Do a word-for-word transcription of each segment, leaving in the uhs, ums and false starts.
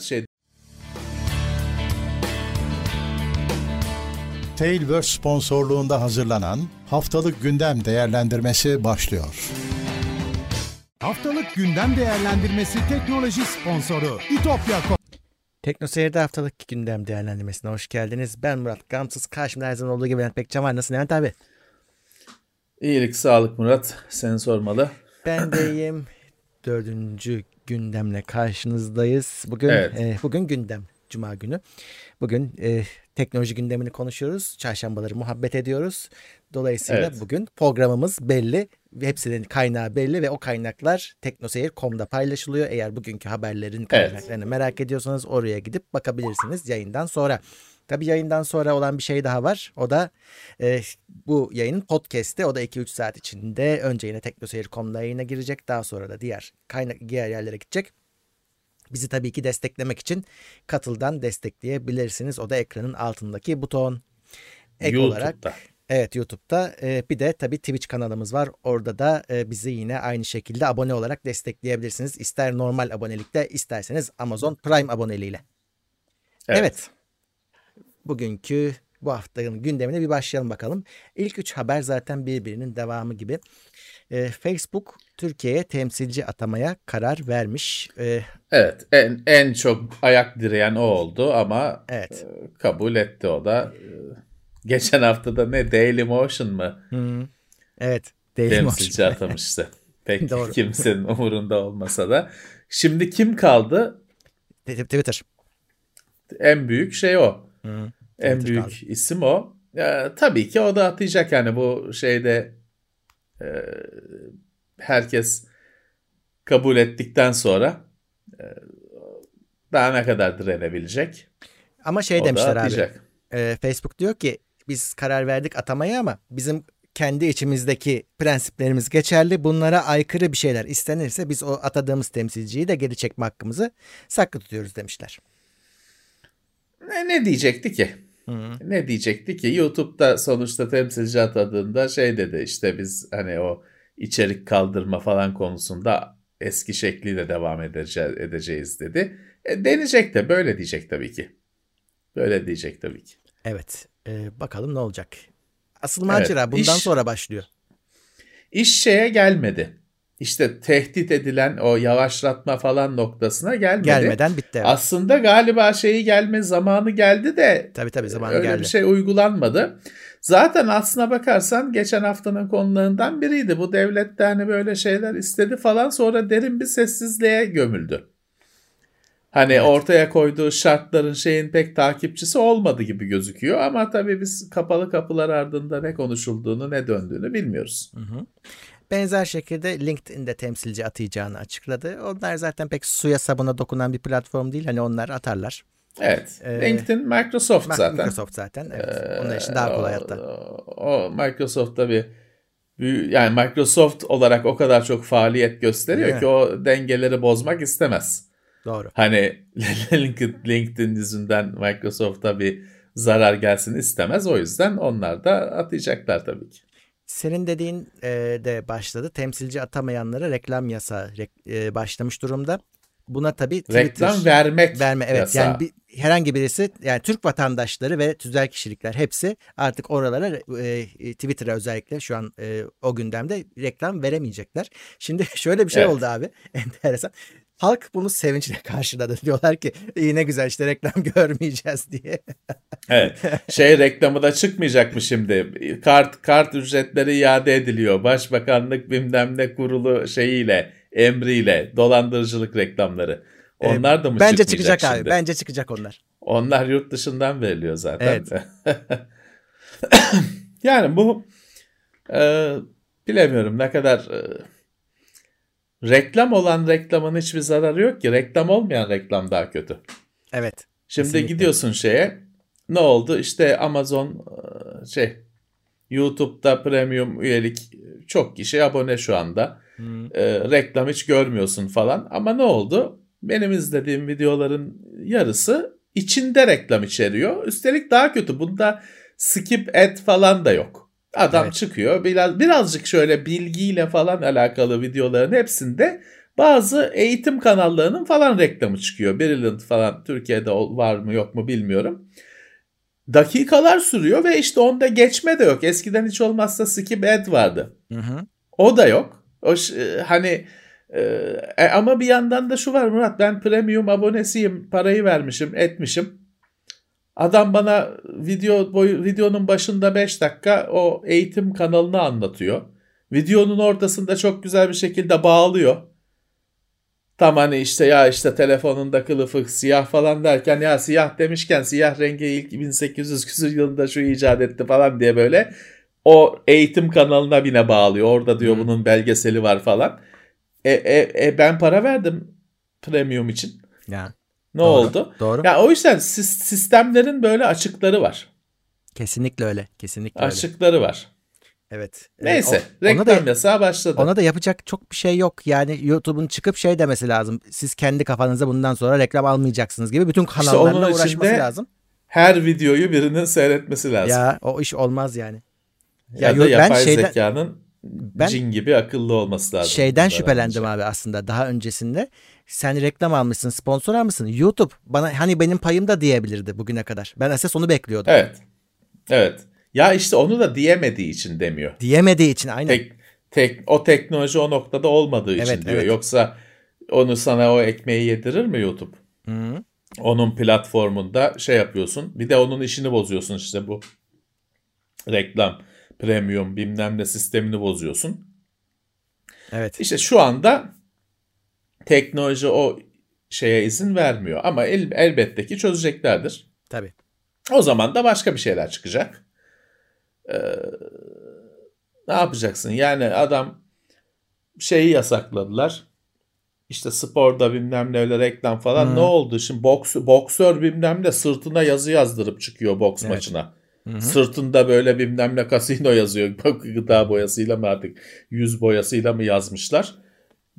şey. Tailverse sponsorluğunda hazırlanan Haftalık Gündem Değerlendirmesi başlıyor. Haftalık Gündem Değerlendirmesi teknoloji sponsoru İtopya. Tecno Seyir'de Haftalık Gündem Değerlendirmesi'ne hoş geldiniz. Ben Murat Gamsız. Karşımda her zaman olduğu gibi Bülent Pekçivan. Nasılsın Levent abi? İyilik, sağlık Murat. Seni sormalı. Ben deyim. Dördüncü gündemle karşınızdayız. Bugün evet. e, bugün gündem. Cuma günü. Bugün e, teknoloji gündemini konuşuyoruz. Çarşambaları muhabbet ediyoruz. Dolayısıyla evet. Bugün programımız belli. Hepsinin kaynağı belli ve o kaynaklar teknoseyir nokta com'da paylaşılıyor. Eğer bugünkü haberlerin kaynaklarını evet. merak ediyorsanız oraya gidip bakabilirsiniz yayından sonra. Tabii yayından sonra olan bir şey daha var. O da e, bu yayının podcast'te. O da iki üç saat içinde önce yine teknoseyir nokta com'da yayına girecek. Daha sonra da diğer kaynak diğer yerlere gidecek. Bizi tabii ki desteklemek için Katıl'dan destekleyebilirsiniz. O da ekranın altındaki buton. Ek YouTube'da. Olarak, evet YouTube'da. Ee, bir de tabii Twitch kanalımız var. Orada da e, bizi yine aynı şekilde abone olarak destekleyebilirsiniz. İster normal abonelikte, isterseniz Amazon Prime aboneliğiyle. Evet. evet. Bugünkü bu haftanın gündemine bir başlayalım bakalım. İlk üç haber zaten birbirinin devamı gibi. Ee, Facebook Türkiye'ye temsilci atamaya karar vermiş. Ee, evet en, en çok ayak direyen o oldu ama evet. e, kabul etti o da. E, geçen hafta da ne Dailymotion mı? Hmm. Evet Dailymotion. Temsilci atamıştı. Pek kimsenin umurunda olmasa da. Şimdi kim kaldı? Twitter. En büyük şey o. Hmm. En Twitter büyük kaldı. İsim o. E, tabii ki o da atlayacak yani bu şeyde e, herkes kabul ettikten sonra e, daha ne kadar direnebilecek. Ama şey o demişler abi. E, Facebook diyor ki biz karar verdik atamaya ama bizim kendi içimizdeki prensiplerimiz geçerli. Bunlara aykırı bir şeyler istenirse biz o atadığımız temsilciyi de geri çekme hakkımızı saklı tutuyoruz demişler. Ne, ne diyecekti ki? Hı-hı. Ne diyecekti ki? YouTube'da sonuçta temsilci atadığında şey dedi işte biz hani o içerik kaldırma falan konusunda eski şekliyle devam edeceğiz, edeceğiz dedi. E, deneyecek de böyle diyecek tabii ki. Böyle diyecek tabii ki. Evet. E, bakalım ne olacak? Asıl macera evet, bundan iş, sonra başlıyor. İş şeye gelmedi. İşte tehdit edilen o yavaşlatma falan noktasına gelmedi. Gelmeden bitti. Evet. Aslında galiba şeyi gelme zamanı geldi de tabii, tabii, zamanı öyle geldi. Bir şey uygulanmadı. Zaten aslına bakarsan geçen haftanın konularından biriydi. Bu devlet de hani böyle şeyler istedi falan sonra derin bir sessizliğe gömüldü. Hani evet. Ortaya koyduğu şartların şeyin pek takipçisi olmadı gibi gözüküyor. Ama tabii biz kapalı kapılar ardında ne konuşulduğunu ne döndüğünü bilmiyoruz. Hı hı. Benzer şekilde LinkedIn'de temsilci atayacağını açıkladı. Onlar zaten pek suya sabuna dokunan bir platform değil. Hani onlar atarlar. Evet. Ee, LinkedIn Microsoft zaten. Microsoft zaten. Evet. Ee, Onlar için daha kolay hatta. O, o Microsoft tabii yani Microsoft olarak o kadar çok faaliyet gösteriyor evet. ki o dengeleri bozmak istemez. Doğru. Hani LinkedIn yüzünden Microsoft'a bir zarar gelsin istemez. O yüzden onlar da atayacaklar tabii ki. Senin dediğin e, de başladı. Temsilci atamayanlara reklam yasağı e, başlamış durumda. Buna tabii Twitter, reklam vermek verme evet yasağı. Yani bir, herhangi birisi yani Türk vatandaşları ve tüzel kişilikler hepsi artık oralara e, Twitter'a özellikle şu an e, o gündemde reklam veremeyecekler. Şimdi şöyle bir şey evet. oldu abi. Enteresan. Halk bunu sevinçle karşıladı. Diyorlar ki iyi ne güzel işte reklam görmeyeceğiz diye. Evet. Şey reklamı da çıkmayacak mı şimdi? Kart kart ücretleri iade ediliyor. Başbakanlık bilmem ne kurulu şeyiyle, emriyle dolandırıcılık reklamları. Onlar da mı bence çıkmayacak çıkacak şimdi? Abi. Bence çıkacak onlar. Onlar yurt dışından veriliyor zaten. Evet. Yani bu e, bilemiyorum ne kadar... E, reklam olan reklamın hiçbir zararı yok ki. Reklam olmayan reklam daha kötü. Evet. Şimdi kesinlikle. Gidiyorsun şeye. Ne oldu? İşte Amazon şey YouTube'da premium üyelik çok kişi abone şu anda. Hmm. E, reklam hiç görmüyorsun falan. Ama ne oldu? Benim izlediğim videoların yarısı içinde reklam içeriyor. Üstelik daha kötü. Bunda skip ad falan da yok. Adam evet. çıkıyor biraz birazcık şöyle bilgiyle falan alakalı videoların hepsinde Bazı eğitim kanallarının falan reklamı çıkıyor. Brilliant falan Türkiye'de var mı yok mu bilmiyorum. Dakikalar sürüyor ve işte onda geçme de yok. Eskiden hiç olmazsa skip ad vardı. Hı hı. O da yok. O ş- hani e- ama bir yandan da şu var Murat, ben premium abonesiyim. Parayı vermişim, etmişim. Adam bana video boyu, videonun başında beş dakika o eğitim kanalını anlatıyor. Videonun ortasında çok güzel bir şekilde bağlıyor. Tam hani işte ya işte telefonunda kılıfı siyah falan derken, ya siyah demişken siyah rengi ilk bin sekiz yüz küsur yılında şu icat etti falan diye böyle o eğitim kanalına bine bağlıyor. Orada diyor hmm. bunun belgeseli var falan. E, e, e ben para verdim premium için. Yani. Ne doğru, oldu? Doğru. Ya o yüzden sistemlerin böyle açıkları var. Kesinlikle öyle. Kesinlikle öyle. Açıkları var. Evet. Neyse. O, reklam yasağı başladı. Ona da yapacak çok bir şey yok. Yani YouTube'un çıkıp şey demesi lazım. Siz kendi kafanıza bundan sonra reklam almayacaksınız gibi bütün kanallarla işte uğraşması lazım. Her videoyu birinin seyretmesi lazım. Ya o iş olmaz yani. Ya, ya da yapay şeyden, zekanın ben, cin gibi akıllı olması lazım. Şeyden şüphelendim abi aslında daha öncesinde. Sen reklam almışsın, sponsor almışsın. YouTube bana hani benim payım da diyebilirdi bugüne kadar. Ben esas onu bekliyordum. Evet. Evet. Ya işte onu da diyemediği için demiyor. Diyemediği için aynen. Tek, tek, o teknoloji o noktada olmadığı evet, için diyor. Evet. Yoksa onu sana o ekmeği yedirir mi YouTube? Hı-hı. Onun platformunda şey yapıyorsun. Bir de onun işini bozuyorsun işte bu. Reklam, premium bilmem ne sistemini bozuyorsun. Evet. İşte şu anda teknoloji o şeye izin vermiyor. Ama el, elbette ki çözeceklerdir. Tabii. O zaman da başka bir şeyler çıkacak. Ee, ne yapacaksın? Yani adam şeyi yasakladılar. İşte sporda bilmem ne öyle reklam falan. Hmm. Ne oldu? Şimdi boks, boksör bilmem ne sırtına yazı yazdırıp çıkıyor boks evet. maçına. Hı-hı. Sırtında böyle bilmem ne kasino yazıyor. Gıda boyasıyla mı artık yüz boyasıyla mı yazmışlar?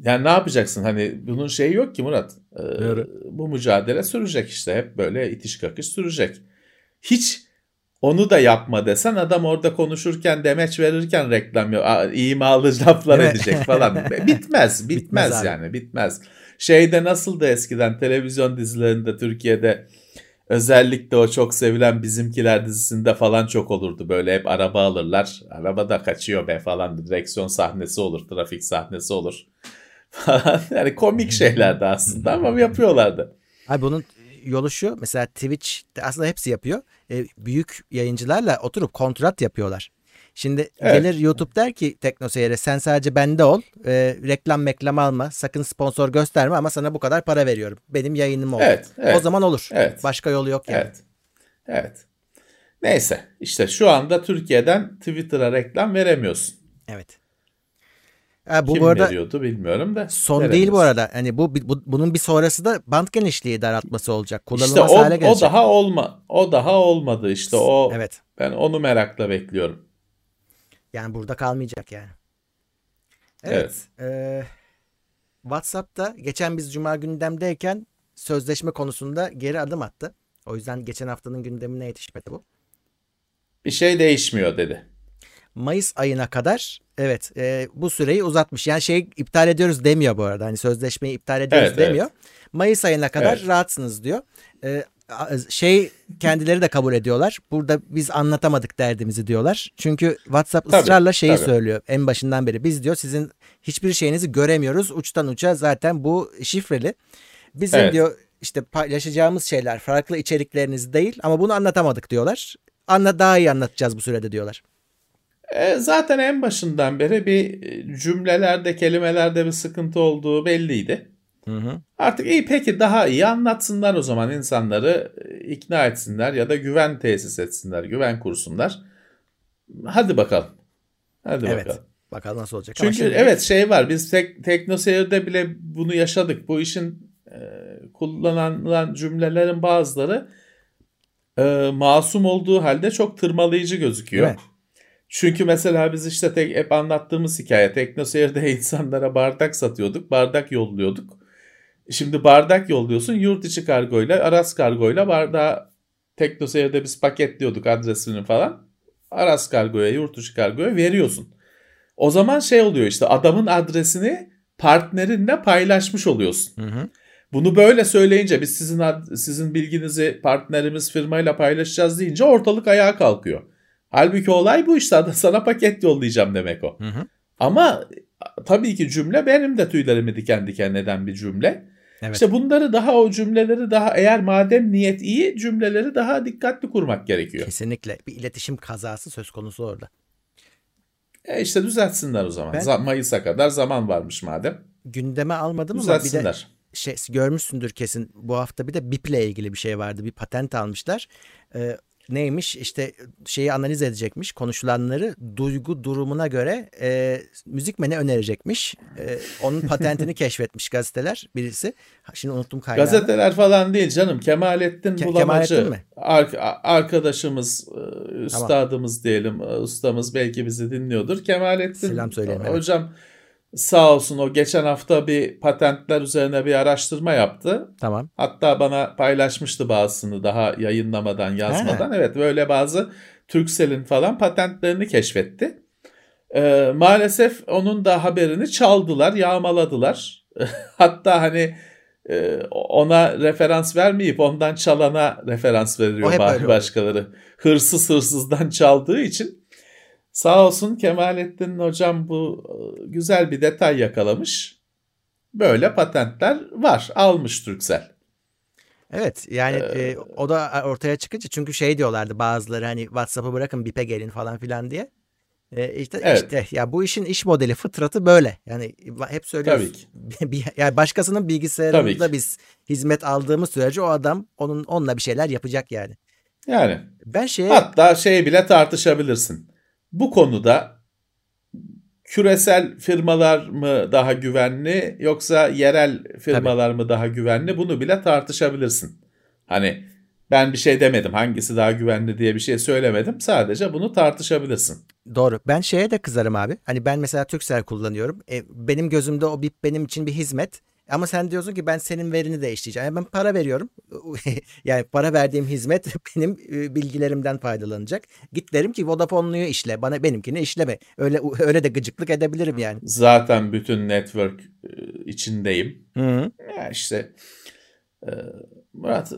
Yani ne yapacaksın? Hani bunun şeyi yok ki Murat. Ee, bu mücadele sürecek işte. Hep böyle itiş kakış sürecek. Hiç onu da yapma desen adam orada konuşurken demeç verirken reklam yok. İmalı laflar evet. edecek falan. Bitmez. Bitmez, bitmez yani. Bitmez. Şeyde nasıldı eskiden televizyon dizilerinde Türkiye'de özellikle o çok sevilen Bizimkiler dizisinde falan çok olurdu. Böyle hep araba alırlar. Araba da kaçıyor be falan. Direksiyon sahnesi olur. Trafik sahnesi olur. Falan. Yani komik şeylerdi aslında ama yapıyorlardı. Abi bunun yolu şu. Mesela Twitch aslında hepsi yapıyor. E, büyük yayıncılarla oturup kontrat yapıyorlar. Şimdi evet. gelir YouTube der ki Tekno Seyir'e sen sadece bende ol. E, reklam meklam alma. Sakın sponsor gösterme ama sana bu kadar para veriyorum. Benim yayınım olur. Evet, evet, o zaman olur. Evet. Başka yolu yok yani. Evet. Evet. Neyse işte şu anda Türkiye'den Twitter'a reklam veremiyorsun. Evet. Ha, bu kim bu arada veriyordu bilmiyorum da. Son değil bu arada. Hani bu, bu bunun bir sonrası da band genişliği daraltması olacak. Kullanılması işte o, hale gelecek. O daha olma. O daha olmadı işte o. Evet. Ben onu merakla bekliyorum. Yani burada kalmayacak yani. Evet. evet. E, WhatsApp'ta geçen biz Cuma gündemdeyken sözleşme konusunda geri adım attı. O yüzden geçen haftanın gündemine yetişmedi bu. Bir şey değişmiyor dedi. Mayıs ayına kadar evet e, bu süreyi uzatmış. Yani şeyi iptal ediyoruz demiyor bu arada. Hani sözleşmeyi iptal ediyoruz evet, demiyor. Evet. Mayıs ayına kadar evet. rahatsınız diyor. E, şey kendileri de kabul ediyorlar. Burada biz anlatamadık derdimizi diyorlar. Çünkü WhatsApp tabii, ısrarla şeyi tabii. söylüyor en başından beri. Biz diyor sizin hiçbir şeyinizi göremiyoruz. Uçtan uça zaten bu şifreli. Bizim evet. diyor işte paylaşacağımız şeyler farklı içerikleriniz değil ama bunu anlatamadık diyorlar. Anla, daha iyi anlatacağız bu sürede diyorlar. E zaten en başından beri bir cümlelerde, kelimelerde bir sıkıntı olduğu belliydi. Hı hı. Artık iyi peki daha iyi anlatsınlar o zaman insanları ikna etsinler ya da güven tesis etsinler, güven kursunlar. Hadi bakalım. Hadi evet. bakalım. Bakalım nasıl olacak. Çünkü şimdi... evet şey var biz tek, Tekno Seyir'de bile bunu yaşadık. Bu işin e, kullanılan cümlelerin bazıları e, masum olduğu halde çok tırmalayıcı gözüküyor. Evet. Çünkü mesela biz işte tek, hep anlattığımız hikaye Tekno Seyir'de insanlara bardak satıyorduk, bardak yolluyorduk. Şimdi bardak yolluyorsun yurt içi kargoyla, Aras kargoyla bardağı Tekno Seyir'de biz paketliyorduk adresini falan. Aras kargoya, yurt içi kargoya veriyorsun. O zaman şey oluyor işte adamın adresini partnerinle paylaşmış oluyorsun. Hı hı. Bunu böyle söyleyince biz sizin ad, sizin bilginizi partnerimiz firmayla paylaşacağız deyince ortalık ayağa kalkıyor. Halbuki olay bu işte, sana paket yollayacağım demek o. Hı hı. Ama tabii ki cümle benim de tüylerimi diken diken eden bir cümle. Evet. İşte bunları daha o cümleleri daha eğer madem niyet iyi cümleleri daha dikkatli kurmak gerekiyor. Kesinlikle bir iletişim kazası söz konusu orada. E işte düzeltsinler o zaman. Ben, Mayıs'a kadar zaman varmış madem. Gündeme almadım ama bir de şey, görmüşsündür kesin, bu hafta bir de B I P ile ilgili bir şey vardı. Bir patent almışlar. Ee, neymiş işte şeyi analiz edecekmiş, konuşulanları duygu durumuna göre e, müzik mi ne önerecekmiş. E, onun patentini keşfetmiş gazeteler birisi. Şimdi unuttum kaynağını. Gazeteler falan değil canım. Kemalettin Ke- Bulamacı Kemalettin ar- arkadaşımız, tamam. Üstadımız diyelim, ustamız belki bizi dinliyordur. Kemalettin selam söyleyelim, evet. Hocam sağ olsun, o geçen hafta bir patentler üzerine bir araştırma yaptı. Tamam. Hatta bana paylaşmıştı bazısını daha yayınlamadan, yazmadan. He. Evet, böyle bazı Turkcell'in falan patentlerini keşfetti. Ee, maalesef onun da haberini çaldılar, yağmaladılar. Hatta hani e, ona referans vermeyip ondan çalana referans veriyor bazı başkaları. Hırsız hırsızdan çaldığı için. Sağ olsun Kemalettin hocam bu güzel bir detay yakalamış. Böyle patentler var. Almış Turkcell. Evet yani ee, e, o da ortaya çıkınca, çünkü şey diyorlardı bazıları, hani WhatsApp'ı bırakın B I P'e gelin falan filan diye. E, işte, evet. işte ya bu işin iş modeli, fıtratı böyle. Yani hep söylüyoruz. Yani başkasının bilgisayarında biz hizmet aldığımız sürece o adam onun onunla bir şeyler yapacak yani. Yani. Ben şeye... Hatta şey bile tartışabilirsin. Bu konuda küresel firmalar mı daha güvenli yoksa yerel firmalar Tabii. mı daha güvenli, bunu bile tartışabilirsin. Hani ben bir şey demedim, hangisi daha güvenli diye bir şey söylemedim, sadece bunu tartışabilirsin. Doğru. Ben şeye de kızarım abi. Hani ben mesela Turkcell kullanıyorum. E, benim gözümde o B I P benim için bir hizmet. Ama sen diyorsun ki ben senin verini değiştireceğim. Yani ben para veriyorum. Yani para verdiğim hizmet benim bilgilerimden faydalanacak. Git derim ki Vodafone'luyu işle. Bana benimkini işleme. Öyle öyle de gıcıklık edebilirim yani. Zaten bütün network içindeyim. Hı. Ya işte Murat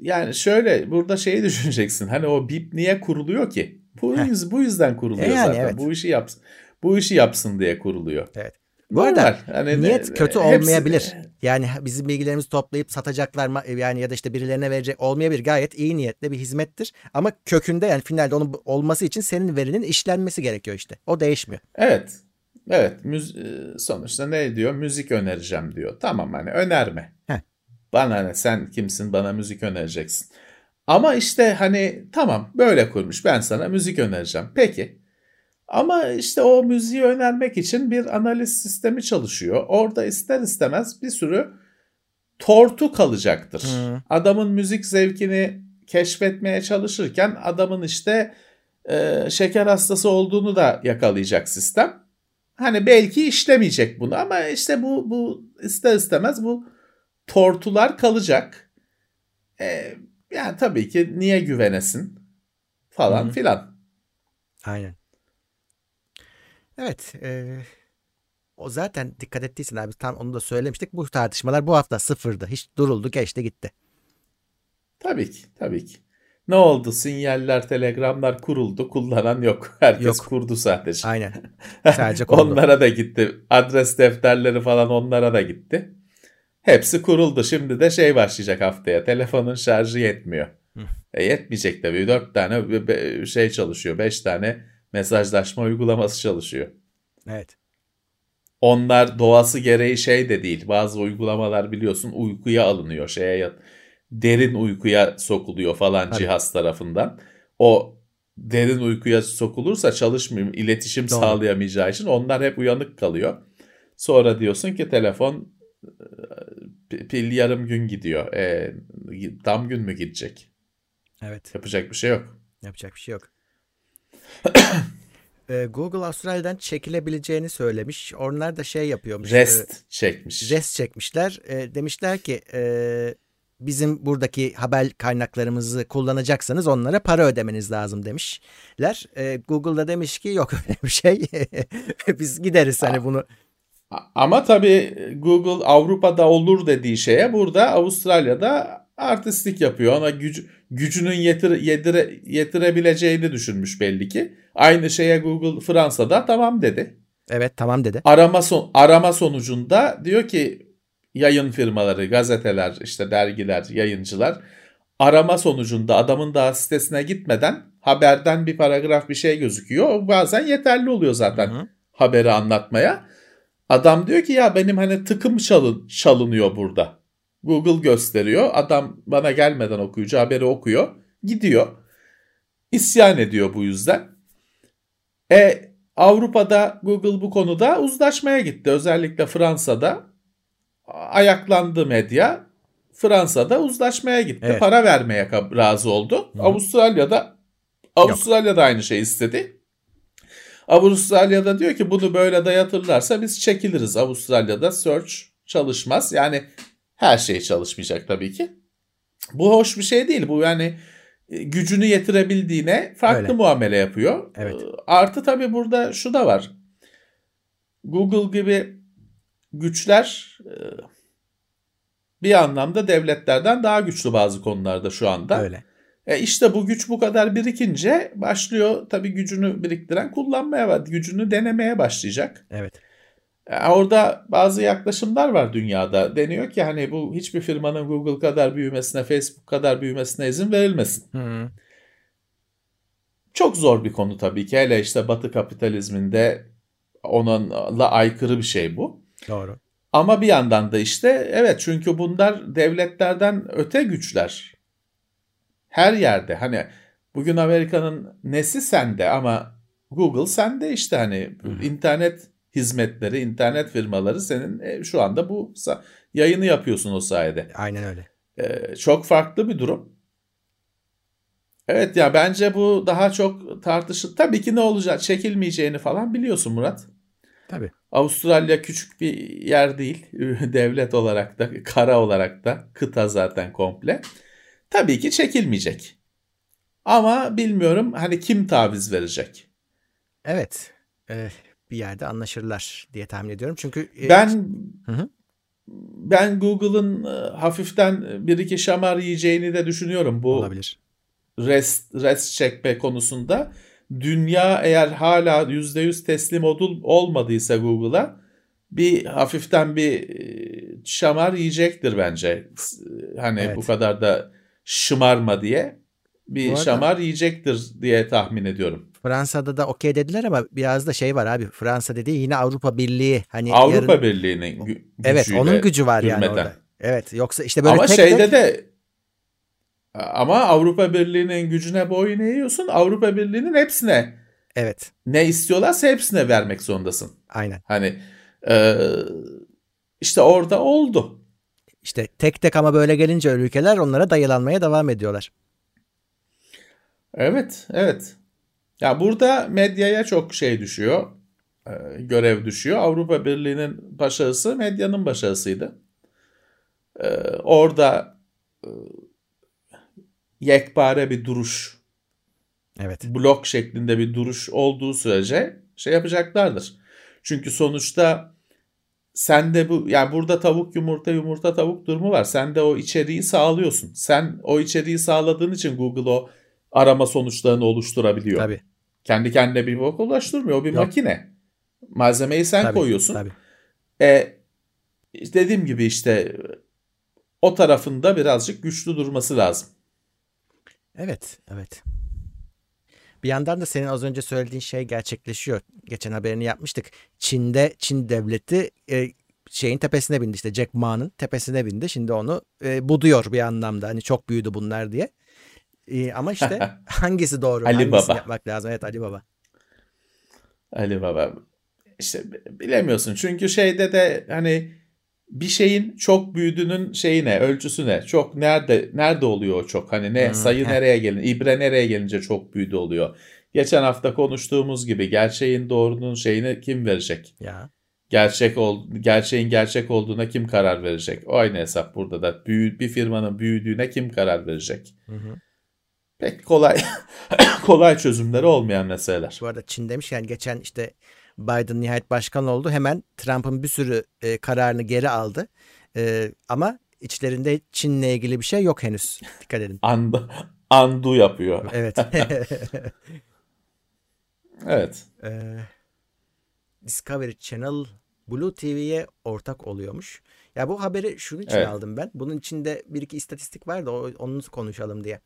yani şöyle burada şeyi düşüneceksin. Hani o B I P niye kuruluyor ki? Bu, yüz, bu yüzden kuruluyor e yani, zaten. Evet. Bu işi yapsın. Bu işi yapsın diye kuruluyor. Evet. Bu arada hani niyet ne, kötü olmayabilir. Hepsi... Yani bizim bilgilerimizi toplayıp satacaklar yani ya da işte birilerine verecek olmayabilir. Gayet iyi niyetli bir hizmettir. Ama kökünde yani finalde onun olması için senin verinin işlenmesi gerekiyor işte. O değişmiyor. Evet. Evet. Müzi- sonuçta ne diyor? Müzik önereceğim diyor. Tamam hani önerme. Heh. Bana ne, sen kimsin bana müzik önereceksin. Ama işte hani tamam böyle kurmuş, ben sana müzik önereceğim. Peki. Ama işte o müziği önermek için bir analiz sistemi çalışıyor. Orada ister istemez bir sürü tortu kalacaktır. Hmm. Adamın müzik zevkini keşfetmeye çalışırken adamın işte e, şeker hastası olduğunu da yakalayacak sistem. Hani belki işlemeyecek bunu ama işte bu, bu ister istemez bu tortular kalacak. E, yani tabii ki niye güvenesin falan hmm. filan. Aynen. Evet, e, o zaten dikkat ettiysen abi, tam onu da söylemiştik. Bu tartışmalar bu hafta sıfırdı. Hiç duruldu, geçti gitti. Tabii ki, tabii ki. Ne oldu? Sinyaller, telegramlar kuruldu. Kullanan yok. Herkes yok. Kurdu sadece. Aynen. Sadece onlara da gitti. Adres defterleri falan onlara da gitti. Hepsi kuruldu. Şimdi de şey başlayacak haftaya. Telefonun şarjı yetmiyor. E, yetmeyecek tabii. Dört tane şey çalışıyor. Beş tane mesajlaşma uygulaması çalışıyor. Evet. Onlar doğası gereği şey de değil. Bazı uygulamalar biliyorsun uykuya alınıyor. Şeye yat, derin uykuya sokuluyor falan Tabii. cihaz tarafından. O derin uykuya sokulursa çalışmıyor. İletişim Doğru. sağlayamayacağı için onlar hep uyanık kalıyor. Sonra diyorsun ki telefon pil yarım gün gidiyor. E, tam gün mü gidecek? Evet. Yapacak bir şey yok. Yapacak bir şey yok. Google Avustralya'dan çekilebileceğini söylemiş. Onlar da şey yapıyormuş. Rest e, çekmiş. Rest çekmişler. E, demişler ki e, bizim buradaki haber kaynaklarımızı kullanacaksanız onlara para ödemeniz lazım demişler. E, Google da demiş ki yok öyle bir şey. Biz gideriz hani bunu Ama tabii Google Avrupa'da olur dediği şeye burada Avustralya'da artistlik yapıyor. Ona güc, gücünün yetir, yetire, yetirebileceğini düşünmüş belli ki. Aynı şeye Google Fransa'da tamam dedi. Evet, tamam dedi. Arama, son, arama sonucunda diyor ki yayın firmaları, gazeteler, işte dergiler, yayıncılar arama sonucunda adamın daha sitesine gitmeden haberden bir paragraf bir şey gözüküyor. O bazen yeterli oluyor zaten, hı-hı, haberi anlatmaya. Adam diyor ki ya benim hani tıkım çalın, çalınıyor burada. Google gösteriyor. Adam bana gelmeden okuyucu haberi okuyor. Gidiyor. İsyan ediyor bu yüzden. E, Avrupa'da Google bu konuda uzlaşmaya gitti. Özellikle Fransa'da ayaklandı medya. Fransa'da uzlaşmaya gitti. Evet. Para vermeye razı oldu. Hı-hı. Avustralya'da Avustralya'da aynı şey istedi. Avustralya'da diyor ki bunu böyle dayatırlarsa biz çekiliriz. Avustralya'da search çalışmaz. Yani her şey çalışmayacak tabii ki. Bu hoş bir şey değil. Bu yani gücünü yetirebildiğine farklı öyle muamele yapıyor. Evet. Artı tabii burada şu da var. Google gibi güçler bir anlamda devletlerden daha güçlü bazı konularda şu anda. Öyle. E işte bu güç bu kadar birikince başlıyor tabii gücünü biriktiren kullanmaya, gücünü denemeye başlayacak. Evet. Orada bazı yaklaşımlar var dünyada. Deniyor ki hani bu hiçbir firmanın Google kadar büyümesine, Facebook kadar büyümesine izin verilmesin. Hı. Çok zor bir konu tabii ki. Hele işte Batı kapitalizminde onunla aykırı bir şey bu. Doğru. Ama bir yandan da işte evet, çünkü bunlar devletlerden öte güçler. Her yerde hani bugün Amerika'nın nesi sende ama Google sende işte hani, hı, internet hizmetleri, internet firmaları senin e, şu anda bu sa- yayını yapıyorsun o sayede. Aynen öyle. E, çok farklı bir durum. Evet ya, bence bu daha çok tartışılır. Tabii ki ne olacak, çekilmeyeceğini falan biliyorsun Murat. Tabii. Avustralya küçük bir yer değil. Devlet olarak da, kara olarak da, kıta zaten komple. Tabii ki çekilmeyecek. Ama bilmiyorum hani kim taviz verecek. Evet. Evet. Bir yerde anlaşırlar diye tahmin ediyorum. Çünkü ben e, hı hı. ben Google'ın hafiften bir iki şamar yiyeceğini de düşünüyorum bu. Olabilir. Rest rest çekme konusunda dünya eğer hala yüzde yüz teslim ol, olmadıysa Google'a bir hafiften bir şamar yiyecektir bence. Hani evet, bu kadar da şımarma diye bir arada şamar yiyecektir diye tahmin ediyorum. Fransa'da da okey dediler ama biraz da şey var abi. Fransa dediği yine Avrupa Birliği. Hani Avrupa yarın... Birliği'nin gü- gücüyle. Evet, onun gücü var yani orada. Evet, yoksa işte böyle ama tek şeyde tek... de ama Avrupa Birliği'nin gücüne boyun eğiyorsun. Avrupa Birliği'nin hepsine. Evet. Ne istiyorlarsa hepsine vermek zorundasın. Aynen. Hani e, işte orada oldu. İşte tek tek ama böyle gelince ülkeler onlara dayılanmaya devam ediyorlar. Evet, evet. Ya burada medyaya çok şey düşüyor, görev düşüyor. Avrupa Birliği'nin başarısı medyanın başarısıydı. Orada yekpare bir duruş, evet, blok şeklinde bir duruş olduğu sürece şey yapacaklardır. Çünkü sonuçta sende bu, yani burada tavuk yumurta yumurta tavuk durumu var. Sen de o içeriği sağlıyorsun. Sen o içeriği sağladığın için Google o arama sonuçlarını oluşturabiliyor. Tabii. Kendi kendine bir bok ulaştırmıyor. O bir Yok. makine. Malzemeyi sen tabii, koyuyorsun. Tabii. E, dediğim gibi işte o tarafında birazcık güçlü durması lazım. Evet, evet. Bir yandan da senin az önce söylediğin şey gerçekleşiyor. Geçen haberini yapmıştık. Çin'de Çin devleti e, şeyin tepesine bindi, işte Jack Ma'nın tepesine bindi. Şimdi onu e, buduyor bir anlamda. Hani çok büyüdü bunlar diye. Ee, ama işte hangisi doğru? Ali hangisini Baba. yapmak lazım? Evet, Ali Baba. Ali Baba. İşte bilemiyorsun. Çünkü şeyde de hani bir şeyin çok büyüdüğünün şeyine, ölçüsüne, çok nerede nerede oluyor o çok? Hani ne hmm. sayı ha. nereye gelince, ibre nereye gelince çok büyüdü oluyor. Geçen hafta konuştuğumuz gibi gerçeğin doğrunun şeyini kim verecek? Ya. Gerçek ol, gerçeğin gerçek olduğuna kim karar verecek? O aynı hesap burada da. Büyü, bir firmanın büyüdüğüne kim karar verecek? Hı hı. Pek kolay kolay çözümleri olmayan meseleler. Bu arada Çin demiş yani, geçen işte Biden nihayet başkan oldu. Hemen Trump'ın bir sürü e, kararını geri aldı. E, ama içlerinde Çin'le ilgili bir şey yok henüz. Dikkat edin. Andu, andu yapıyor. Evet. Evet. E, Discovery Channel BluTV'ye ortak oluyormuş. Ya bu haberi şunun için evet. aldım ben. Bunun içinde bir iki istatistik var da onu konuşalım diye.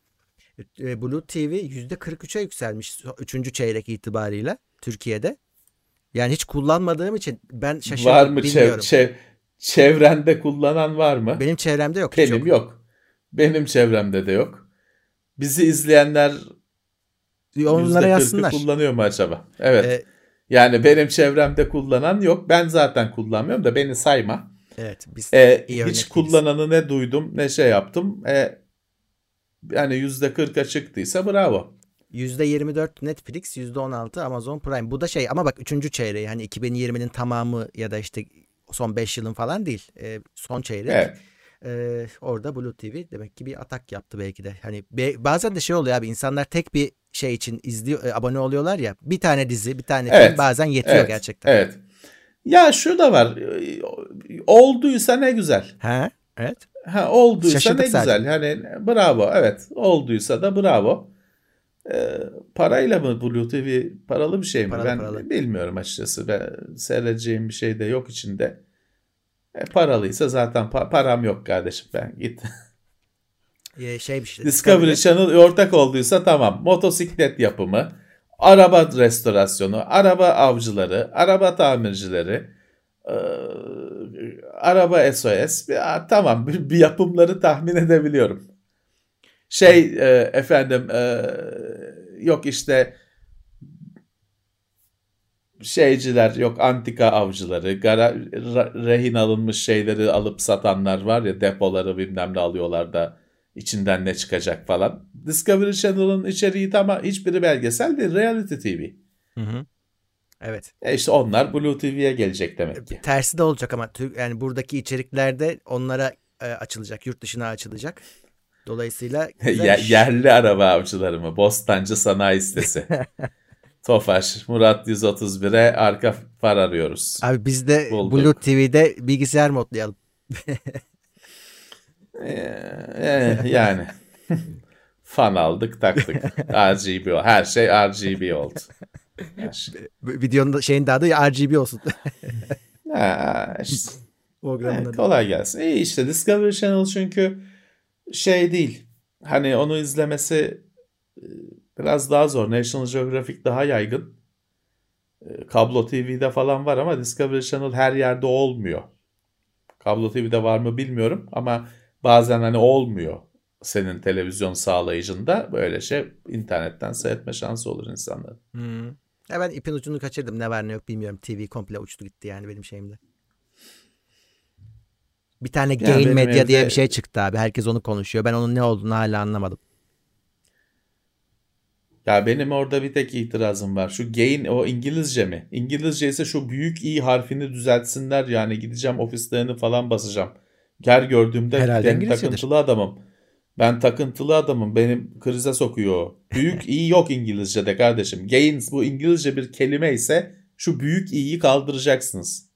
BluTV yüzde kırk üçe yükselmiş üçüncü çeyrek itibarıyla Türkiye'de. Yani hiç kullanmadığım için ben şaşırdım. Var mı çev- çev- çevrende kullanan var mı? Benim çevremde yok. Benim yok. yok. Benim çevremde de yok. Bizi izleyenler onlara yazsınlar. Kullanıyor mu acaba? Evet. Ee, yani benim çevremde kullanan yok. Ben zaten kullanmıyorum da beni sayma. Evet. Biz ee, hiç kullananı ne duydum ne şey yaptım. Ee, Yani yüzde kırka çıktıysa bravo. yüzde yirmi dört Netflix, yüzde on altı Amazon Prime. Bu da şey ama bak üçüncü çeyreği. Hani iki bin yirminin tamamı ya da işte son beş yılın falan değil. E, son çeyrek. Evet. E, orada BluTV demek ki bir atak yaptı belki de. Hani be, bazen de şey oluyor abi, insanlar tek bir şey için izliyor, e, abone oluyorlar ya. Bir tane dizi, bir tane evet. film bazen yetiyor evet. gerçekten. Evet. Ya şu da var. Olduysa ne güzel. Ha? Evet. Ha, olduysa şaşırdık ne sadece. Güzel. Yani bravo. Evet. Olduysa da bravo. Ee, parayla mı BluTV? Paralı bir şey mi? Paralı, ben paralı. Bilmiyorum açıkçası. Ben seyredeceğim bir şey de yok içinde. E, paralıysa zaten pa- param yok kardeşim. Ben git. Ee, şey bir şey. Discovery Channel ortak olduysa tamam. Motosiklet yapımı, araba restorasyonu, araba avcıları, araba tamircileri, Ee, araba S O S ya, tamam bir, bir yapımları tahmin edebiliyorum şey e, efendim e, yok işte şeyciler, yok antika avcıları, gara, rehin alınmış şeyleri alıp satanlar var ya, depoları bilmem ne alıyorlar da içinden ne çıkacak falan. Discovery Channel'ın içeriği tamam, hiçbiri belgesel değil, reality T V. Hı hı. Evet. E işte onlar BluTV'ye gelecek demek ki. Tersi de olacak ama yani buradaki içeriklerde onlara e, açılacak, yurt dışına açılacak. Dolayısıyla ya, yerli araba avcıları mı? Bostancı Sanayi Sitesi. Tofaş, Murat yüz otuz bire arka far arıyoruz. Abi biz de BluTV'de bilgisayar modlayalım. e, e, yani fan aldık, taktık. R G B oldu. Her şey R G B oldu. Videonun da, şeyin de adı R G B olsun. Ha, işte. Evet, kolay gelsin. İyi işte Discovery Channel çünkü şey değil. Hani onu izlemesi biraz daha zor. National Geographic daha yaygın. Kablo T V'de falan var ama Discovery Channel her yerde olmuyor. Kablo T V'de var mı bilmiyorum ama bazen hani olmuyor. Senin televizyon sağlayıcında böyle şey, internetten seyretme şansı olur insanların. Hmm. Ya ben ipin ucunu kaçırdım, ne var ne yok bilmiyorum. T V komple uçtu gitti yani benim şeyimde. Bir tane yani Gain Media evde... diye bir şey çıktı abi. Herkes onu konuşuyor. Ben onun ne olduğunu hala anlamadım. Ya benim orada bir tek itirazım var. Şu Gain, o İngilizce mi? İngilizce ise şu büyük i harfini düzeltsinler. Yani gideceğim ofislerini falan basacağım. Her gördüğümde ben takıntılı adamım. Ben takıntılı adamım. Benim krize sokuyor. Büyük i yok İngilizce'de kardeşim. Gains bu İngilizce bir kelime ise şu büyük i'yi kaldıracaksınız.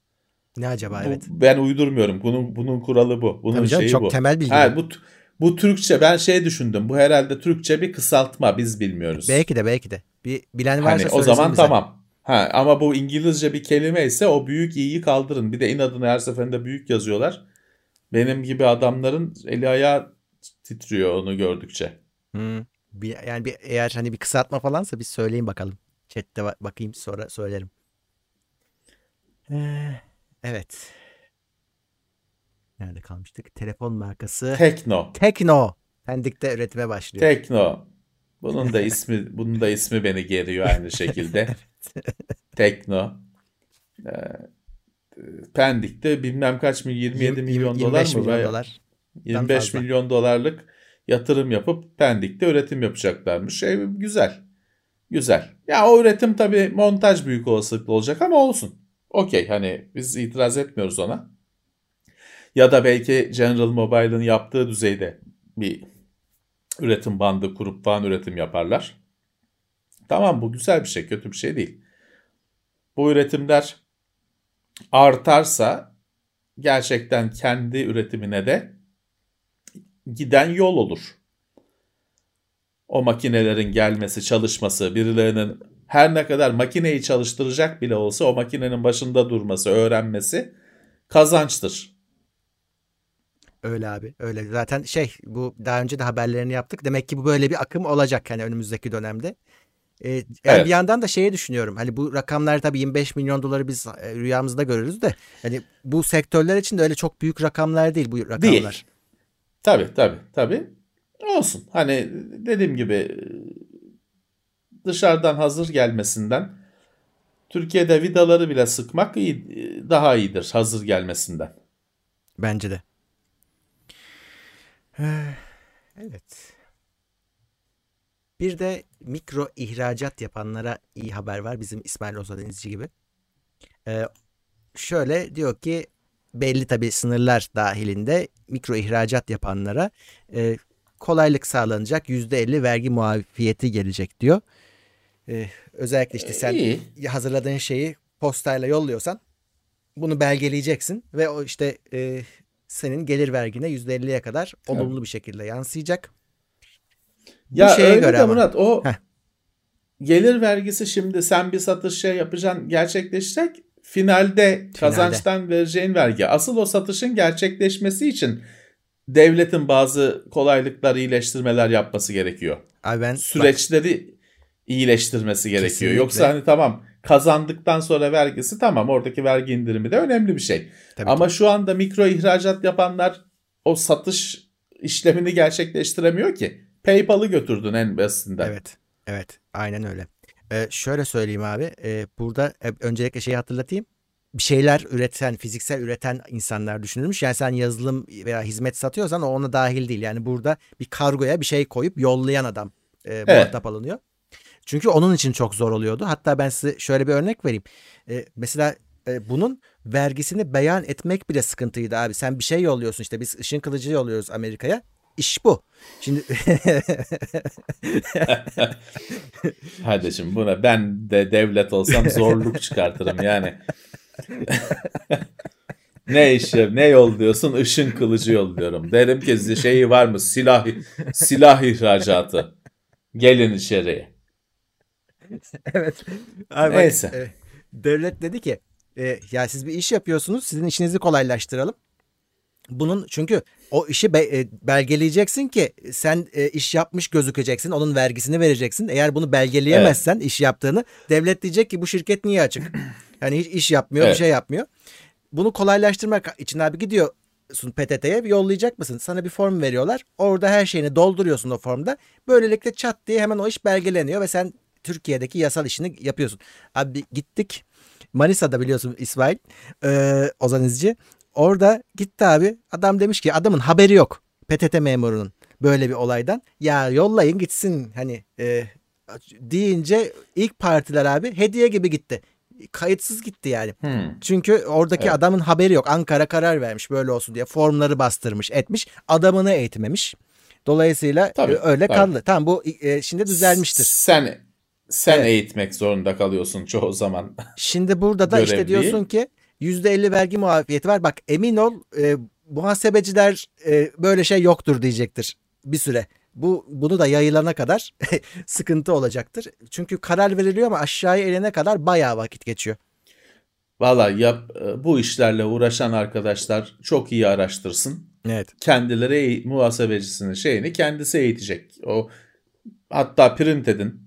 Ne acaba bu, evet. Ben uydurmuyorum. Bunun bunun kuralı bu. Bunun tabii şeyi canım, çok bu. Çok temel bilgi. Ha, bu bu Türkçe. Ben şey düşündüm. Bu herhalde Türkçe bir kısaltma. Biz bilmiyoruz. Belki de belki de. Bir bilen varsa hani, söylesin bize. O zaman bize. Tamam. Ha, ama bu İngilizce bir kelime ise o büyük i'yi kaldırın. Bir de inadına her seferinde büyük yazıyorlar. Benim gibi adamların eli ayağı titriyor onu gördükçe. Hmm. Bir, yani bir, eğer hani bir kısaltma falansa bir söyleyin bakalım. Chat'te ba- bakayım sonra söylerim. Ee, evet. Nerede kalmıştık? Telefon markası. Tecno. Tecno. Pendik'te üretime başlıyor. Tecno. Bunun da ismi bunun da ismi beni geriyor aynı şekilde. Tecno. Ee, Pendik'te bilmem kaç mı yirmi yedi milyon dolar mı? yirmi beş milyon dolarlık yatırım yapıp Pendik'te üretim yapacaklarmış. Şey, güzel. Güzel. Ya o üretim tabii montaj büyük olasılıkla olacak ama olsun. Okey, hani biz itiraz etmiyoruz ona. Ya da belki General Mobile'ın yaptığı düzeyde bir üretim bandı kurup falan üretim yaparlar. Tamam, bu güzel bir şey, kötü bir şey değil. bu üretimler artarsa gerçekten kendi üretimine de giden yol olur. O makinelerin gelmesi, çalışması, birilerinin her ne kadar makineyi çalıştıracak bile olsa o makinenin başında durması, öğrenmesi kazançtır. Öyle abi, öyle. Zaten şey, bu daha önce de haberlerini yaptık. Demek ki bu böyle bir akım olacak yani önümüzdeki dönemde. Ee, yani evet. Bir yandan da şeye düşünüyorum. Hani bu rakamlar tabii yirmi beş milyon doları biz rüyamızda görürüz de. Hani bu sektörler için de öyle çok büyük rakamlar değil bu rakamlar. Değil. Tabii tabii tabii. Olsun. Hani dediğim gibi dışarıdan hazır gelmesinden Türkiye'de vidaları bile sıkmak iyi, daha iyidir hazır gelmesinden. Bence de. Evet. Bir de mikro ihracat yapanlara iyi haber var. Bizim İsmail Oza Denizci gibi. Ee, şöyle diyor ki belli tabii sınırlar dahilinde mikro ihracat yapanlara e, kolaylık sağlanacak. yüzde elli vergi muafiyeti gelecek diyor. Ee, özellikle işte sen iyi. hazırladığın şeyi postayla yolluyorsan bunu belgeleyeceksin ve o işte e, senin gelir vergine yüzde elliye kadar olumlu evet. bir şekilde yansıyacak. Bu ya şeye öyle göre de ama. Murat o Heh. gelir vergisi şimdi sen bir satış şey yapacaksın gerçekleşecek. Finalde, Finalde kazançtan vereceğin vergi. Asıl o satışın gerçekleşmesi için devletin bazı kolaylıklar, iyileştirmeler yapması gerekiyor. Abi ben, Süreçleri bak. iyileştirmesi gerekiyor. Kesinlikle. Yoksa hani tamam kazandıktan sonra vergisi tamam oradaki vergi indirimi de önemli bir şey. Tabii ama tabii. şu anda mikro ihracat yapanlar o satış işlemini gerçekleştiremiyor ki. PayPal'ı götürdün en basitinden. Evet, evet, aynen öyle. Ee, şöyle söyleyeyim abi, e, burada e, öncelikle şeyi hatırlatayım. Bir şeyler üreten, fiziksel üreten insanlar düşünülmüş. Yani sen yazılım veya hizmet satıyorsan o ona dahil değil. Yani burada bir kargoya bir şey koyup yollayan adam e, muhatap evet. alınıyor. Çünkü onun için çok zor oluyordu. Hatta ben size şöyle bir örnek vereyim. E, mesela e, bunun vergisini beyan etmek bile sıkıntıydı abi. Sen bir şey yolluyorsun işte biz ışın kılıcı yolluyoruz Amerika'ya. İş bu. Şimdi kardeşim buna ben de devlet olsam zorluk çıkartırım yani. Ne işe ne yol diyorsun? Işın kılıcı yol diyorum. Derim ki şeyi var mı? Silah silah ihracatı. Gelin içeriye. Evet. Abi, neyse. E, devlet dedi ki e, ya siz bir iş yapıyorsunuz. Sizin işinizi kolaylaştıralım. Bunun çünkü o işi be, belgeleyeceksin ki sen e, iş yapmış gözükeceksin. Onun vergisini vereceksin. Eğer bunu belgeleyemezsen evet. iş yaptığını devlet diyecek ki bu şirket niye açık? Yani hiç iş yapmıyor, evet. bir şey yapmıyor. Bunu kolaylaştırmak için abi gidiyorsun P T T'ye yollayacak mısın? Sana bir form veriyorlar. Orada her şeyini dolduruyorsun o formda. Böylelikle çat diye hemen o iş belgeleniyor ve sen Türkiye'deki yasal işini yapıyorsun. Abi gittik Manisa'da biliyorsun İsmail ee, Ozan İzci. Orada gitti abi adam demiş ki adamın haberi yok P T T memurunun böyle bir olaydan. Ya yollayın gitsin hani e, deyince ilk partiler abi hediye gibi gitti. Kayıtsız gitti yani. Hmm. Çünkü oradaki evet. adamın haberi yok. Ankara karar vermiş böyle olsun diye formları bastırmış etmiş adamını eğitmemiş. Dolayısıyla tabii, öyle tabii. kaldı. Tamam bu e, şimdi düzelmiştir. Sen sen evet. eğitmek zorunda kalıyorsun çoğu zaman. Şimdi burada da işte diyorsun ki yüzde elli vergi muafiyeti var. Bak emin ol e, muhasebeciler e, böyle şey yoktur diyecektir bir süre. Bu bunu da yayılana kadar sıkıntı olacaktır. Çünkü karar veriliyor ama aşağıya elene kadar bayağı vakit geçiyor. Vallahi yap, bu işlerle uğraşan arkadaşlar çok iyi araştırsın. Evet. Kendileri muhasebecisinin şeyini kendisi eğitecek. O hatta print edin.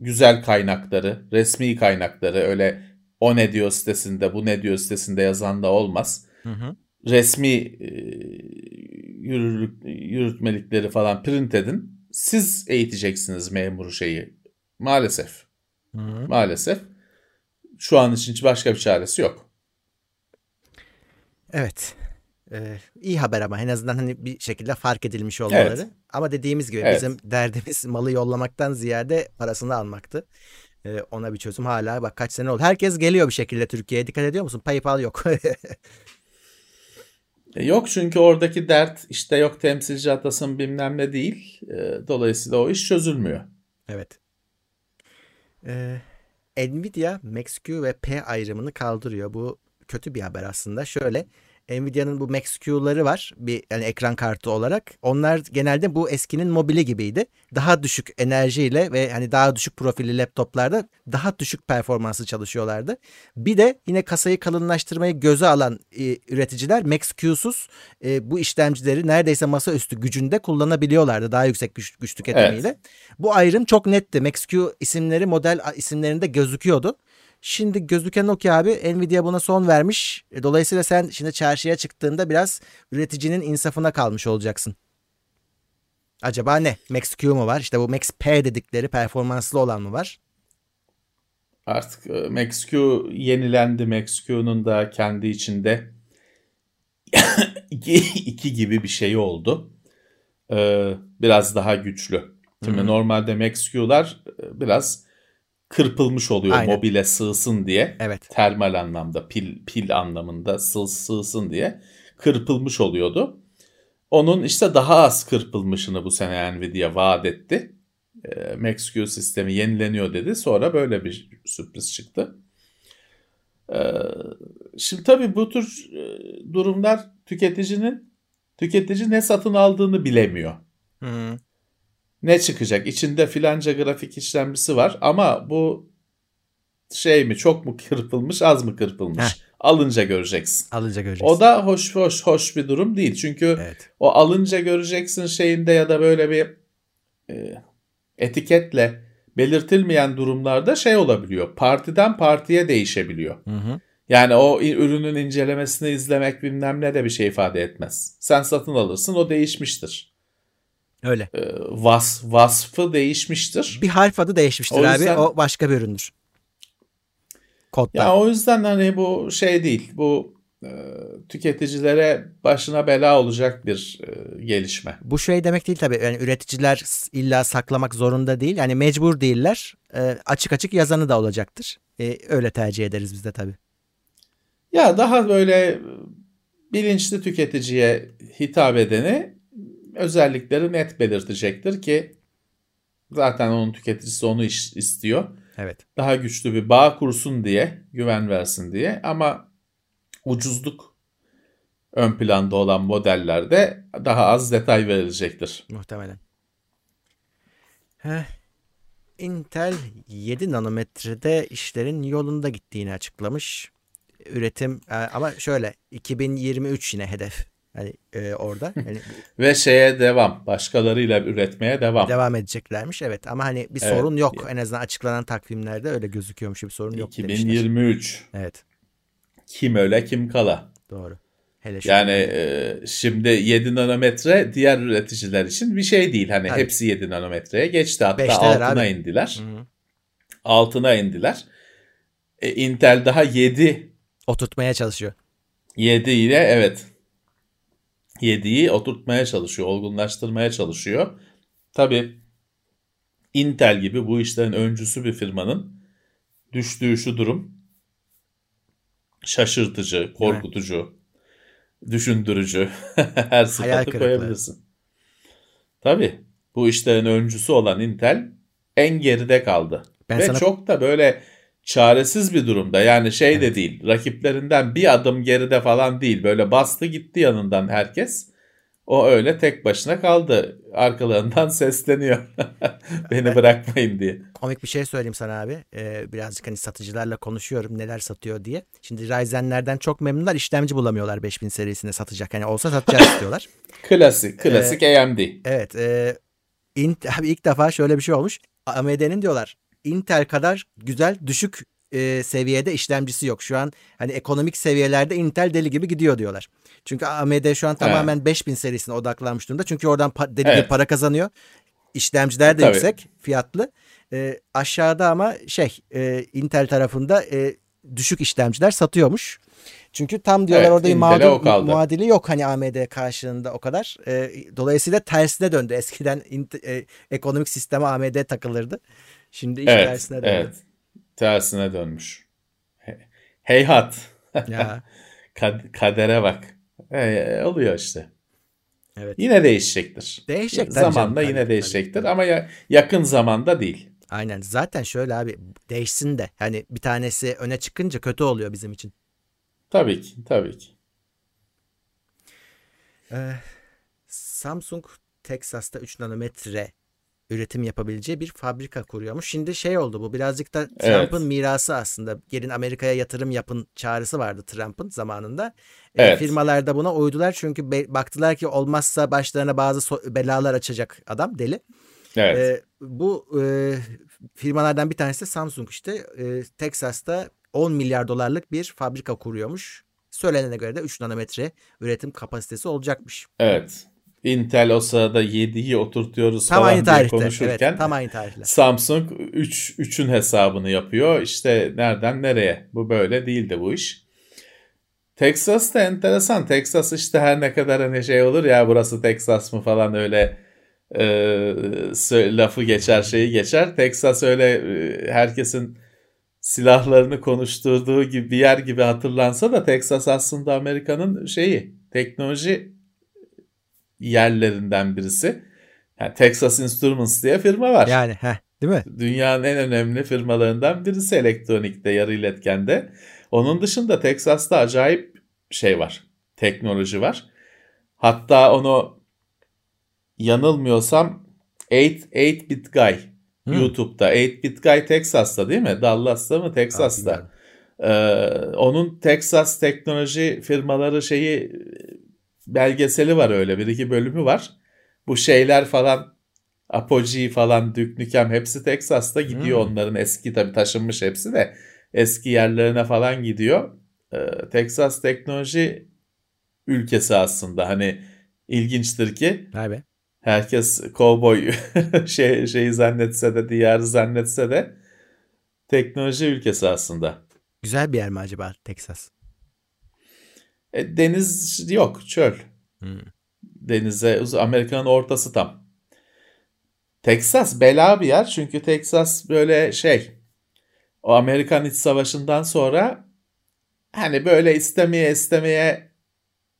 Güzel kaynakları, resmi kaynakları öyle o ne diyor sitesinde, bu ne diyor sitesinde yazan da olmaz. Hı hı. Resmi e, yürürlük, yürütmelikleri falan print edin. Siz eğiteceksiniz memuru şeyi. Maalesef. Hı hı. Maalesef. Şu an için hiç başka bir çaresi yok. Evet. Ee, iyi haber ama en azından hani bir şekilde fark edilmiş olmaları. Evet. Ama dediğimiz gibi evet. bizim derdimiz malı yollamaktan ziyade parasını almaktı. Ee, ona bir çözüm hala bak kaç sene oldu. Herkes geliyor bir şekilde Türkiye'ye. Dikkat ediyor musun? PayPal yok. Yok çünkü oradaki dert işte yok temsilci atasın bilmem ne değil. Dolayısıyla o iş çözülmüyor. Evet. Ee, Nvidia, MaxQ ve P ayrımını kaldırıyor. Bu kötü bir haber aslında. Şöyle, Nvidia'nın bu MaxQ'ları var, bir yani ekran kartı olarak. Onlar genelde bu eskinin mobili gibiydi. Daha düşük enerjiyle ve hani daha düşük profilli laptoplarda daha düşük performanslı çalışıyorlardı. Bir de yine kasayı kalınlaştırmayı göze alan e, üreticiler MaxQ'suz e, bu işlemcileri neredeyse masaüstü gücünde kullanabiliyorlardı, daha yüksek güç, güç tüketimiyle. Evet. Bu ayrım çok netti. MaxQ isimleri model isimlerinde gözüküyordu. Şimdi gözüken o ki abi, Nvidia buna son vermiş. Dolayısıyla sen şimdi çarşıya çıktığında biraz üreticinin insafına kalmış olacaksın. Acaba ne? MaxQ mu var? İşte bu Max-P dedikleri performanslı olan mı var? Artık MaxQ yenilendi. MaxQ'nun da kendi içinde iki, iki gibi bir şey oldu. Ee, biraz daha güçlü. Şimdi Hı-hı. normalde MaxQ'lar biraz kırpılmış oluyor. Aynen. Mobile sığsın diye. Evet. Termal anlamda, pil pil anlamında sığ, sığsın diye kırpılmış oluyordu. Onun işte daha az kırpılmışını bu sene Nvidia vaat etti. E, MaxQ sistemi yenileniyor dedi. Sonra böyle bir sürpriz çıktı. E, şimdi tabii bu tür durumlar tüketicinin tüketici ne satın aldığını bilemiyor. Hı. Ne çıkacak? İçinde filanca grafik işlemcisi var ama bu şey mi, çok mu kırpılmış, az mı kırpılmış? Heh. Alınca göreceksin. Alınca göreceksin. O da hoş hoş hoş bir durum değil. Çünkü evet, o alınca göreceksin şeyinde ya da böyle bir e, etiketle belirtilmeyen durumlarda şey olabiliyor. Partiden partiye değişebiliyor. Hı hı. Yani o ürünün incelemesini izlemek bilmem ne de bir şey ifade etmez. Sen satın alırsın, o değişmiştir. Öyle. Vas, vasfı değişmiştir. Bir harf adı değişmiştir o yüzden, abi. O başka bir üründür. Kodda. Ya o yüzden hani bu şey değil. Bu e, tüketicilere başına bela olacak bir e, gelişme. Bu şey demek değil tabii. Yani üreticiler illa saklamak zorunda değil. Yani mecbur değiller. E, açık açık yazanı da olacaktır. E, öyle tercih ederiz biz de tabii. Ya daha böyle bilinçli tüketiciye hitap edeni özellikleri net belirtecektir ki zaten onun tüketicisi onu istiyor. Evet. Daha güçlü bir bağ kursun diye, güven versin diye, ama ucuzluk ön planda olan modellerde daha az detay verilecektir. Muhtemelen. Heh. Intel yedi nanometrede işlerin yolunda gittiğini açıklamış. Üretim ama şöyle iki bin yirmi üç yine hedef. Yani e, orada yani... ve şeye devam, başkalarıyla üretmeye devam devam edeceklermiş. Evet, ama hani bir evet, sorun yok en azından açıklanan takvimlerde öyle gözüküyormuş, bir sorun yok iki bin yirmi üç demişler. Evet, kim öle kim kala, doğru. Hele yani e, şimdi yedi nanometre diğer üreticiler için bir şey değil hani. Tabii. Hepsi yedi nanometreye geçti, hatta beşteler altına abi. indiler Hı-hı. altına indiler e, Intel daha yedi oturtmaya çalışıyor. yedi ile evet, yediyi oturtmaya çalışıyor, olgunlaştırmaya çalışıyor. Tabii Intel gibi bu işlerin öncüsü bir firmanın düştüğü şu durum şaşırtıcı, korkutucu, evet, düşündürücü. Her sıfatı koyabilirsin. Tabii bu işlerin öncüsü olan Intel en geride kaldı. Ben Ve sana... çok da böyle çaresiz bir durumda. Yani şey evet, de değil, rakiplerinden bir adım geride falan değil. Böyle bastı gitti yanından herkes. O öyle tek başına kaldı. Arkalarından sesleniyor. Beni ben, bırakmayın diye. Komik bir şey söyleyeyim sana abi. Ee, birazcık hani satıcılarla konuşuyorum, neler satıyor diye. Şimdi Ryzen'lerden çok memnunlar. İşlemci bulamıyorlar beş bin serisinde satacak. Hani olsa satacak istiyorlar. Klasik. Klasik ee, A M D. Evet. E, int- abi ilk defa şöyle bir şey olmuş. A M D'nin diyorlar, Intel kadar güzel düşük e, seviyede işlemcisi yok. Şu an hani ekonomik seviyelerde Intel deli gibi gidiyor diyorlar. Çünkü A M D şu an tamamen evet, beş bin serisine odaklanmış durumda. Çünkü oradan pa- deli gibi evet, para kazanıyor. İşlemciler de tabii, yüksek fiyatlı. E, aşağıda ama şey e, Intel tarafında e, düşük işlemciler satıyormuş. Çünkü tam diyorlar evet, orada bir mağdur, muadili yok hani A M D karşılığında o kadar. E, dolayısıyla tersine döndü. Eskiden int- e, ekonomik sisteme A M D takılırdı. Şimdi iş evet, tersine dönmüş. Evet. Tersine dönmüş. Heyhat. Ya. Kad- kadere bak. Ee, oluyor işte. Evet. Yine değişecektir. Değişecektir. Zamanla canım, yine tabii, değişecektir tabii, ama ya- yakın zamanda değil. Aynen. Zaten şöyle abi, değişsin de hani bir tanesi öne çıkınca kötü oluyor bizim için. Tabii ki. Tabii ki. Ee, Samsung Texas'ta üç nanometre üretim yapabileceği bir fabrika kuruyormuş. Şimdi şey oldu bu birazcık da Trump'ın evet. mirası aslında. Gelin Amerika'ya yatırım yapın çağrısı vardı Trump'ın zamanında. Evet. E, firmalar da buna uydular çünkü be- baktılar ki olmazsa başlarına bazı so- belalar açacak adam deli. Evet. E, bu e, firmalardan bir tanesi de Samsung işte. E, Texas'ta on milyar dolarlık bir fabrika kuruyormuş. Söylenene göre de üç nanometre üretim kapasitesi olacakmış. Evet. Intel o sırada yediyi oturtuyoruz tam falan diye konuşurken evet, tam aynı tarihler. Samsung üç üçün hesabını yapıyor. İşte nereden nereye? Bu böyle değildi bu iş. Texas da enteresan. Texas işte her ne kadar hani şey olur ya burası Texas mı falan öyle e, lafı geçer şeyi geçer. Texas öyle e, herkesin silahlarını konuşturduğu gibi bir yer gibi hatırlansa da Texas aslında Amerika'nın şeyi teknoloji yerlerinden birisi. Yani Texas Instruments diye firma var. Yani heh, değil mi? Dünyanın en önemli firmalarından birisi elektronikte, yarı iletkende. Onun dışında Texas'ta acayip şey var. Teknoloji var. Hatta onu yanılmıyorsam sekiz bit guy hmm. YouTube'da. sekiz bit guy Texas'ta değil mi? Dallas'ta mı? Texas'ta. Abi, yani. ee, onun Texas teknoloji firmaları şeyi belgeseli var öyle. Bir iki bölümü var. Bu şeyler falan Apogee falan, Duke Nukem hepsi Texas'ta gidiyor. Hmm. Onların eski tabii taşınmış hepsi de eski yerlerine falan gidiyor. Ee, Texas teknoloji ülkesi aslında. Hani ilginçtir ki abi. Herkes kovboy şey, şeyi zannetse de diyarı zannetse de teknoloji ülkesi aslında. Güzel bir yer mi acaba Texas? E, deniz yok, çöl. Hmm. Denize, Amerika'nın ortası tam. Texas bela bir yer çünkü Texas böyle şey, o Amerikan İç Savaşı'ndan sonra hani böyle istemeye istemeye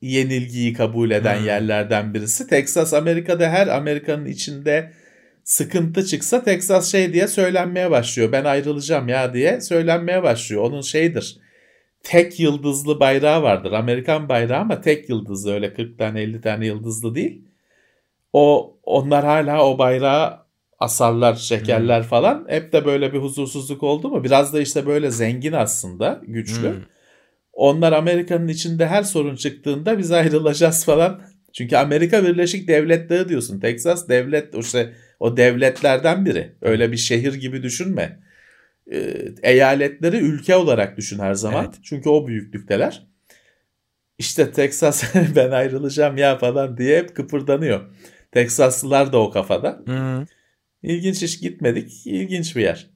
yenilgiyi kabul eden hmm. yerlerden birisi. Texas Amerika'da her Amerika'nın içinde sıkıntı çıksa Texas şey diye söylenmeye başlıyor. Ben ayrılacağım ya diye söylenmeye başlıyor. Onun şeyidir. Tek yıldızlı bayrağı vardır. Amerikan bayrağı ama tek yıldızlı öyle kırk tane elli tane yıldızlı değil. O onlar hala o bayrağı asarlar, şekerler hmm. falan. Hep de böyle bir huzursuzluk oldu mu? Biraz da işte böyle zengin aslında, güçlü. Hmm. Onlar Amerika'nın içinde her sorun çıktığında biz ayrılacağız falan. Çünkü Amerika Birleşik Devletleri diyorsun. Texas devlet işte o devletlerden biri. Öyle bir şehir gibi düşünme. Eyaletleri ülke olarak düşün her zaman. Evet. Çünkü o büyüklükteler. İşte Texas ben ayrılacağım ya falan diye hep kıpırdanıyor. Teksaslılar da o kafada. Hı. İlginç iş gitmedik. İlginç bir yer.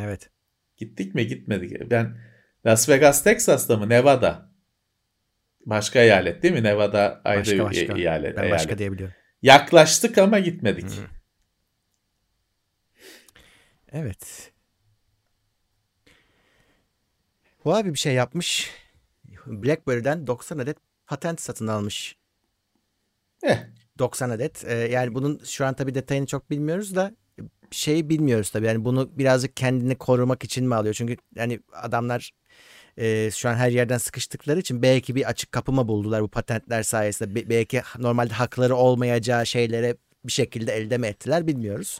Evet. Gittik mi gitmedik. Ben Las Vegas Texas'ta mı? Nevada. Başka eyalet değil mi? Nevada ayrı başka, bir başka. eyalet. Ben eyalet. Başka diyebiliyorum. Yaklaştık ama gitmedik. Hı. Evet. Huawei bir şey yapmış. BlackBerry'den doksan adet patent satın almış. Eh. doksan adet. Ee, yani bunun şu an tabii detayını çok bilmiyoruz da şeyi bilmiyoruz tabii. Yani bunu birazcık kendini korumak için mi alıyor? Çünkü yani adamlar e, şu an her yerden sıkıştıkları için belki bir açık kapı mı buldular bu patentler sayesinde? Be- belki normalde hakları olmayacağı şeylere bir şekilde elde mi ettiler bilmiyoruz.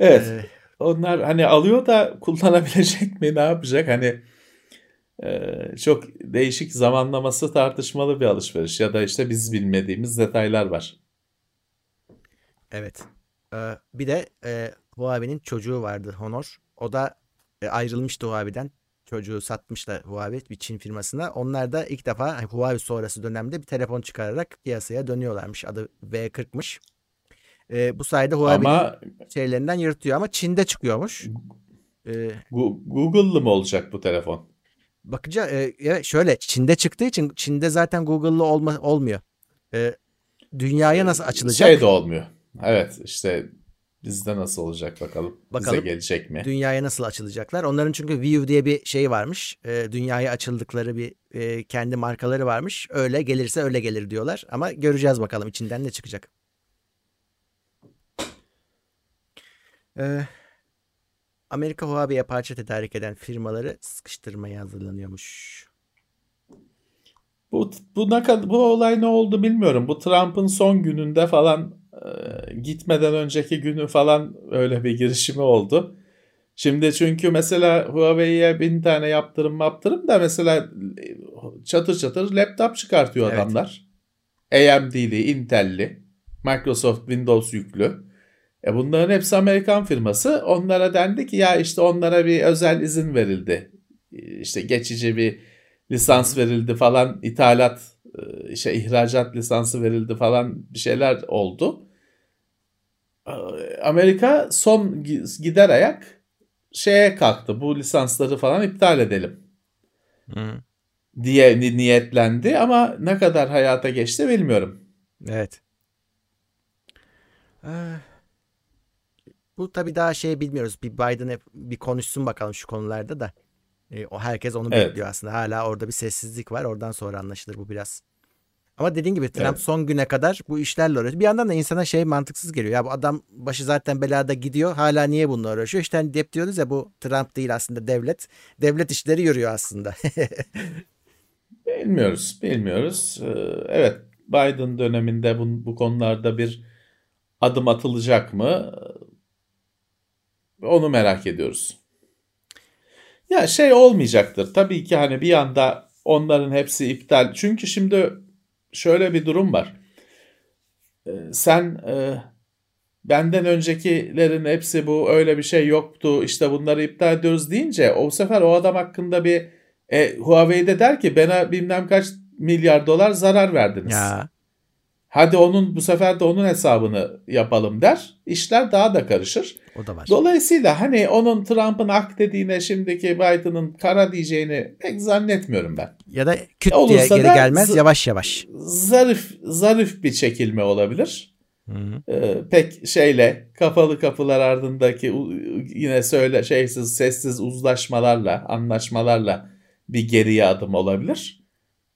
Evet. Ee, Onlar hani alıyor da kullanabilecek mi ne yapacak hani e, çok değişik zamanlaması tartışmalı bir alışveriş ya da işte biz bilmediğimiz detaylar var. Evet ee, bir de e, Huawei'nin çocuğu vardı Honor, o da e, ayrılmıştı Huawei'den, çocuğu satmışlar Huawei bir Çin firmasına. Onlar da ilk defa Huawei sonrası dönemde bir telefon çıkararak piyasaya dönüyorlarmış, adı V kırkmış. Ee, bu sayede Huawei'nin ama, şeylerinden yırtıyor ama Çin'de çıkıyormuş. Ee, Google'lı mı olacak bu telefon? Bakınca e, şöyle Çin'de çıktığı için Çin'de zaten Google'lı olma, olmuyor. Ee, dünyaya nasıl açılacak? Şey de olmuyor. Evet işte bizde nasıl olacak bakalım. Bakalım bize gelecek mi? Dünyaya nasıl açılacaklar? Onların çünkü View diye bir şey varmış. E, dünyaya açıldıkları bir e, kendi markaları varmış. Öyle gelirse öyle gelir diyorlar ama göreceğiz bakalım içinden ne çıkacak. Ee, Amerika Huawei'ye parça tedarik eden firmaları sıkıştırmaya hazırlanıyormuş. Bu, bu, ne, bu olay ne oldu bilmiyorum. Bu Trump'ın son gününde falan e, gitmeden önceki günü falan öyle bir girişimi oldu. Şimdi çünkü mesela Huawei'ye bin tane yaptırım yaptırım da mesela çatır çatır laptop çıkartıyor evet. Adamlar. A M D'li, Intel'li, Microsoft Windows yüklü. E bunların hepsi Amerikan firması. Onlara dendi ki ya işte onlara bir özel izin verildi. İşte geçici bir lisans verildi falan, ithalat, işte ihracat lisansı verildi falan bir şeyler oldu. Amerika son gider ayak şeye kalktı. Bu lisansları falan iptal edelim. Hı. diye ni- niyetlendi ama ne kadar hayata geçti bilmiyorum. Evet. Ee, bu tabii daha şey bilmiyoruz. Bir Biden bir konuşsun bakalım şu konularda da. Ee, o herkes onu evet. bekliyor aslında. Hala orada bir sessizlik var. Oradan sonra anlaşılır bu biraz. Ama dediğin gibi Trump evet. son güne kadar bu işlerle uğraşıyor. Bir yandan da insana şey mantıksız geliyor. Ya bu adam başı zaten belada gidiyor. Hala niye bununla uğraşıyor? İşte hani hep diyoruz ya bu Trump değil aslında devlet. Devlet işleri yürüyor aslında. Bilmiyoruz, bilmiyoruz. Evet, Biden döneminde bu, bu konularda bir adım atılacak mı? Onu merak ediyoruz. Ya şey olmayacaktır. Tabii ki hani bir anda onların hepsi iptal. Çünkü şimdi şöyle bir durum var. Sen benden öncekilerin hepsi bu öyle bir şey yoktu. İşte bunları iptal ediyoruz deyince o sefer o adam hakkında bir E, Huawei'de der ki bana bilmem kaç milyar dolar zarar verdiniz. Ya. Hadi onun bu sefer de onun hesabını yapalım der. İşler daha da karışır. O da var. Dolayısıyla hani onun Trump'ın ak dediğine şimdiki Biden'ın kara diyeceğini pek zannetmiyorum ben. Ya da küt diye geri gelmez z- yavaş yavaş. Zarif zarif bir çekilme olabilir. Ee, pek şeyle kapalı kapılar ardındaki yine söyle şeysiz sessiz uzlaşmalarla anlaşmalarla bir geriye adım olabilir.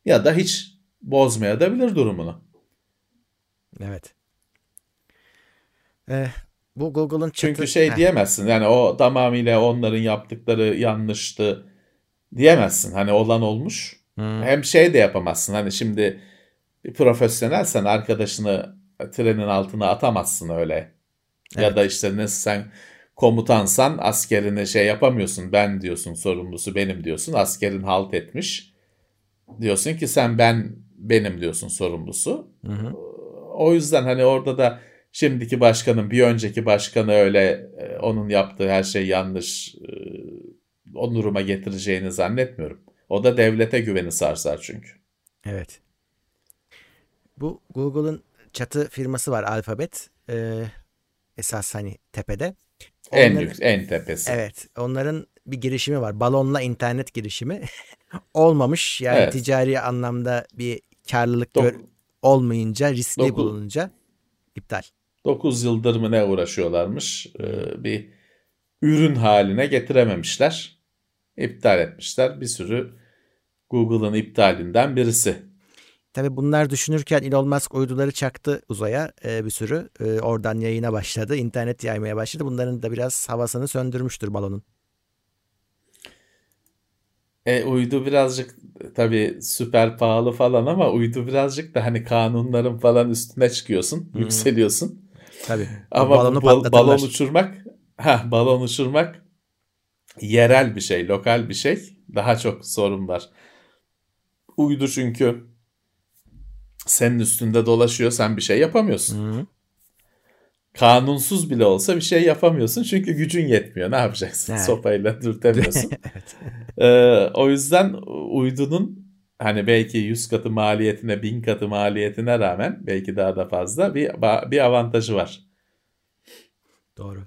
Ya da hiç bozmayabilir durumunu. Evet. Ee, bu Google'ın çıktı... Çünkü şey Heh. diyemezsin. Yani o tamamıyla onların yaptıkları yanlıştı diyemezsin. Hani olan olmuş. Hmm. Hem şey de yapamazsın. Hani şimdi profesyonelsen arkadaşını trenin altına atamazsın öyle. Evet. Ya da işte nasıl sen... Komutansan askerine şey yapamıyorsun. Ben diyorsun sorumlusu benim diyorsun. Askerin halt etmiş. Diyorsun ki sen ben benim diyorsun sorumlusu. Hı hı. O yüzden hani orada da şimdiki başkanın bir önceki başkanı öyle onun yaptığı her şey yanlış onuruma getireceğini zannetmiyorum. O da devlete güveni sarsar çünkü. Evet. Bu Google'ın çatı firması var Alphabet. Ee, esas hani tepede. Onların, en lüks, en tepesi. Evet. Onların bir girişimi var. Balonla internet girişimi. Olmamış. Yani evet. Ticari anlamda bir karlılık Dok- gör- olmayınca, riskli Dok- bulununca iptal. dokuz yıldır mı ne uğraşıyorlarmış? Ee, bir ürün haline getirememişler. İptal etmişler. Bir sürü Google'ın iptalinden birisi. Tabii bunlar düşünürken Elon Musk uyduları çaktı uzaya e, bir sürü. E, oradan yayına başladı. İnternet yaymaya başladı. Bunların da biraz havasını söndürmüştür balonun. E, uydu birazcık tabii süper pahalı falan ama uydu birazcık da hani kanunların falan üstüne çıkıyorsun. Hmm. Yükseliyorsun. Tabii. Ama balonu bal- balon uçurmak heh, balon uçurmak yerel bir şey, lokal bir şey. Daha çok sorun var. Uydu çünkü senin üstünde dolaşıyor, sen bir şey yapamıyorsun. Hı-hı. Kanunsuz bile olsa bir şey yapamıyorsun çünkü gücün yetmiyor. Ne yapacaksın? Evet. Sopayla dürtemiyorsun. Evet. ee, o yüzden uydunun hani belki yüz katı maliyetine, bin katı maliyetine rağmen belki daha da fazla bir bir avantajı var. Doğru.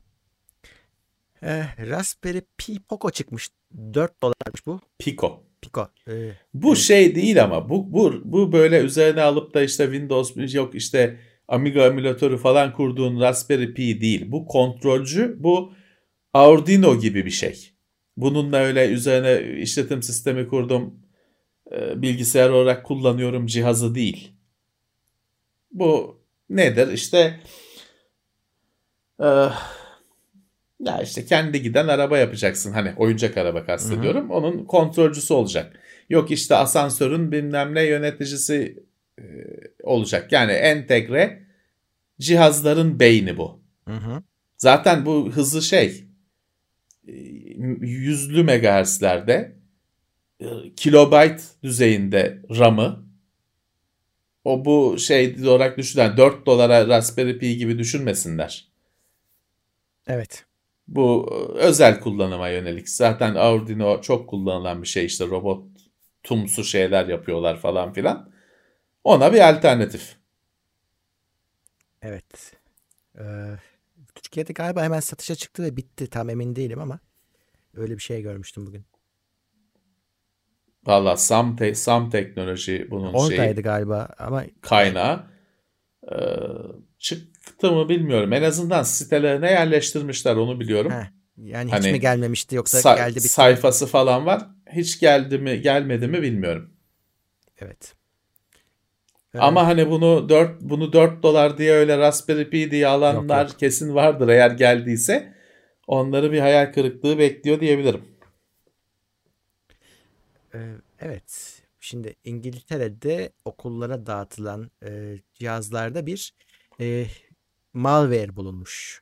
Ee, Raspberry Pi Poco çıkmış. dört dolarmış bu. Pico. Pika. Ee, bu evet. şey değil ama bu bu bu böyle üzerine alıp da işte Windows yok işte Amiga emülatörü falan kurduğun Raspberry Pi değil. Bu kontrolcü, bu Arduino gibi bir şey. Bununla öyle üzerine işletim sistemi kurdum, bilgisayar olarak kullanıyorum cihazı değil. Bu nedir? İşte Ya işte kendi giden araba yapacaksın. Hani oyuncak araba kastediyorum. Hı hı. Onun kontrolcüsü olacak. Yok işte asansörün bilmem ne yöneticisi e, olacak. Yani entegre cihazların beyni bu. Hı hı. Zaten bu hızı şey yüzlü megahertzlerde kilobayt düzeyinde RAM'ı. O bu şey olarak düşünen dört dolara Raspberry Pi gibi düşünmesinler. Evet. Bu özel kullanıma yönelik. Zaten Arduino çok kullanılan bir şey, işte robot tumsu şeyler yapıyorlar falan filan. Ona bir alternatif. Evet. Ee, Türkiye'de galiba hemen satışa çıktı ve bitti. Tam emin değilim ama öyle bir şey görmüştüm bugün. Valla Sam, te- Sam teknoloji bunun oradaydı şeyi. Oradaydı galiba ama. Kaynağı. Ee, çıktı mı bilmiyorum. En azından sitelerine yerleştirmişler, onu biliyorum. Heh, yani hani hiç mi gelmemişti yoksa sa- geldi bitti. Sayfası falan var. Hiç geldi mi gelmedi mi bilmiyorum. Evet. Evet. Ama hani bunu dört bunu dört dolar diye öyle Raspberry Pi diye alanlar yok, yok. Kesin vardır, eğer geldiyse onları bir hayal kırıklığı bekliyor diyebilirim. Evet. Şimdi İngiltere'de okullara dağıtılan e, cihazlarda bir e, malware bulunmuş.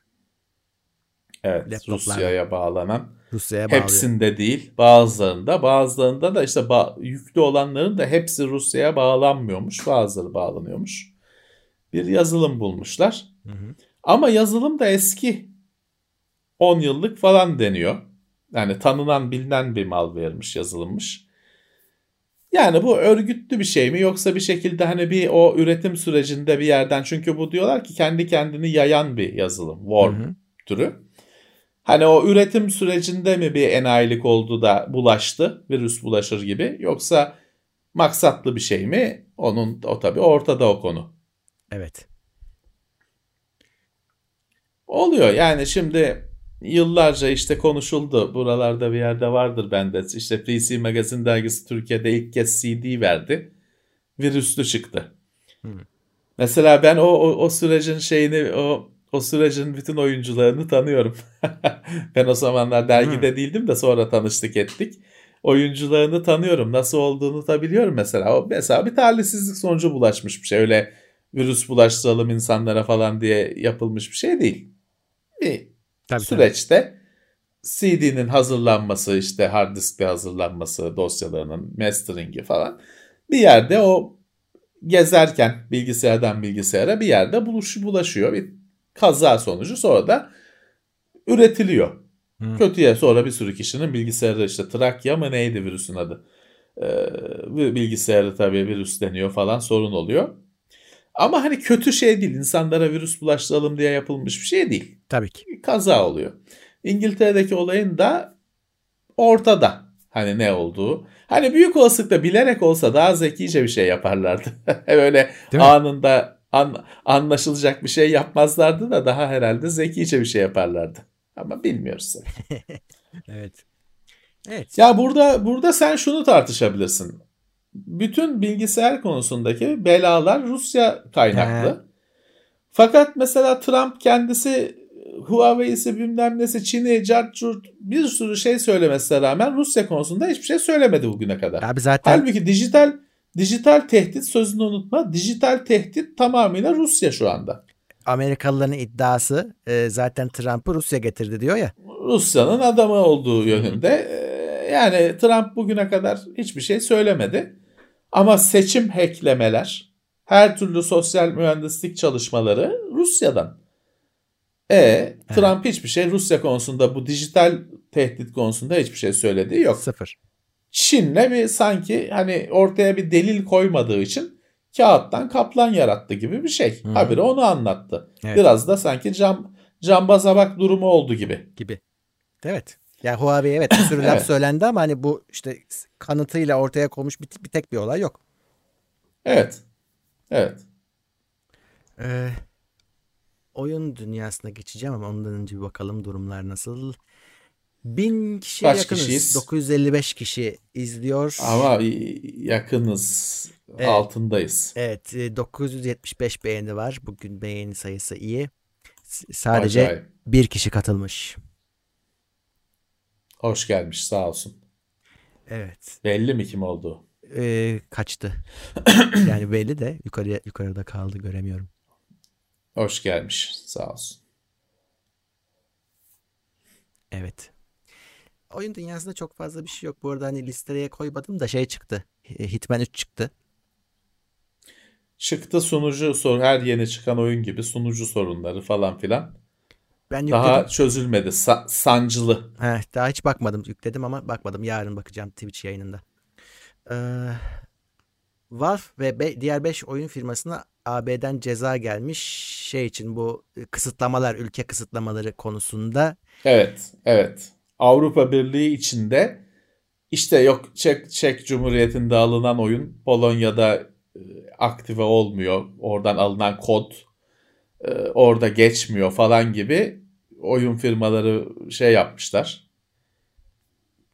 Evet. Laptoplar. Rusya'ya bağlanan. Rusya'ya bağlıyor. Hepsinde değil. Bazılarında. Bazılarında da işte ba- yüklü olanların da hepsi Rusya'ya bağlanmıyormuş. Bazıları bağlanıyormuş. Bir yazılım bulmuşlar. Hı hı. Ama yazılım da eski. on yıllık falan deniyor. Yani tanınan bilinen bir malware'miş, yazılımmış. Yani bu örgütlü bir şey mi, yoksa bir şekilde hani bir o üretim sürecinde bir yerden, çünkü bu diyorlar ki kendi kendini yayan bir yazılım, worm hı hı. türü. Hani o üretim sürecinde mi bir enayilik oldu da bulaştı, virüs bulaşır gibi, yoksa maksatlı bir şey mi? Onun o tabii ortada o konu. Evet. Oluyor yani şimdi. Yıllarca işte konuşuldu. Buralarda bir yerde vardır bende. İşte P C Magazine dergisi Türkiye'de ilk kez C D verdi. Virüslü çıktı. Hmm. Mesela ben o, o o sürecin şeyini o o sürecin bütün oyuncularını tanıyorum. Ben o zamanlar dergide hmm. değildim de sonra tanıştık ettik. Oyuncularını tanıyorum. Nasıl olduğunu da biliyorum mesela. O mesela bir talihsizlik sonucu bulaşmış bir şey. Öyle virüs bulaştıralım insanlara falan diye yapılmış bir şey değil. Bir Tabii, süreçte tabii. C D'nin hazırlanması, işte hard diskle hazırlanması, dosyalarının masteringi falan, bir yerde o gezerken bilgisayardan bilgisayara bir yerde buluş, bulaşıyor. Bir kaza sonucu sonra da üretiliyor. Hmm. Kötüye sonra bir sürü kişinin bilgisayarı, işte Trakya mı neydi virüsün adı? Ee, bilgisayarı tabii virüsleniyor falan, sorun oluyor. Ama hani kötü şey değil. İnsanlara virüs bulaştıralım diye yapılmış bir şey değil. Tabii ki. Kaza oluyor. İngiltere'deki olayın da ortada hani ne olduğu. Hani büyük olasılıkla bilerek olsa daha zekice bir şey yaparlardı. Böyle anında an, anlaşılacak bir şey yapmazlardı da daha herhalde zekice bir şey yaparlardı. Ama bilmiyoruz. Evet. Evet. Ya burada burada sen şunu tartışabilirsin. Bütün bilgisayar konusundaki belalar Rusya kaynaklı. He. Fakat mesela Trump kendisi Huawei'si bilmem nesi Çin'i cartçurt bir sürü şey söylemesine rağmen Rusya konusunda hiçbir şey söylemedi bugüne kadar. Abi zaten... Halbuki dijital dijital tehdit, sözünü unutma, dijital tehdit tamamıyla Rusya şu anda. Amerikalıların iddiası zaten Trump'ı Rusya getirdi diyor ya. Rusya'nın adamı olduğu yönünde. Yani Trump bugüne kadar hiçbir şey söylemedi. Ama seçim hacklemeler, her türlü sosyal mühendislik çalışmaları Rusya'dan. E Trump evet. hiçbir şey Rusya konusunda, bu dijital tehdit konusunda hiçbir şey söylediği yok. Sıfır. Çin'le bir sanki hani ortaya bir delil koymadığı için kağıttan kaplan yarattı gibi bir şey. Hmm. Habire onu anlattı. Evet. Biraz da sanki cam cambazabak durumu oldu gibi. Gibi. Evet. Ya yani Huawei evet bir sürü laf evet. söylendi ama hani bu işte kanıtıyla ortaya konmuş bir, bir tek bir olay yok. Evet. Evet. Ee, oyun dünyasına geçeceğim ama ondan önce bir bakalım durumlar nasıl. Bin kişiye Kaç yakınız. Kişiyiz? dokuz yüz elli beş kişi izliyor. Ama yakınız. Evet. Altındayız. Evet. dokuz yüz yetmiş beş beğeni var. Bugün beğeni sayısı iyi. S- sadece Acayip. bir kişi katılmış. Hoş gelmiş, sağ olsun. Evet. Belli mi kim oldu? Ee, kaçtı. Yani belli de yukarıya, yukarıda kaldı, göremiyorum. Hoş gelmiş, sağ olsun. Evet. Oyun dünyasında çok fazla bir şey yok. Bu arada hani listeye koymadım da şey çıktı. Hitman üç çıktı. Çıktı sunucu sorun. Her yeni çıkan oyun gibi sunucu sorunları falan filan. Ben yükledim. Daha çözülmedi. Sa- sancılı. Heh, daha hiç bakmadım. Yükledim ama bakmadım. Yarın bakacağım Twitch yayınında. Ee, Valve ve be- diğer beş oyun firmasına A B'den ceza gelmiş. Şey için bu kısıtlamalar, ülke kısıtlamaları konusunda. Evet, evet. Avrupa Birliği içinde işte yok Çek, Çek Cumhuriyeti'nde alınan oyun Polonya'da aktive olmuyor. Oradan alınan kod e, orada geçmiyor falan gibi oyun firmaları şey yapmışlar.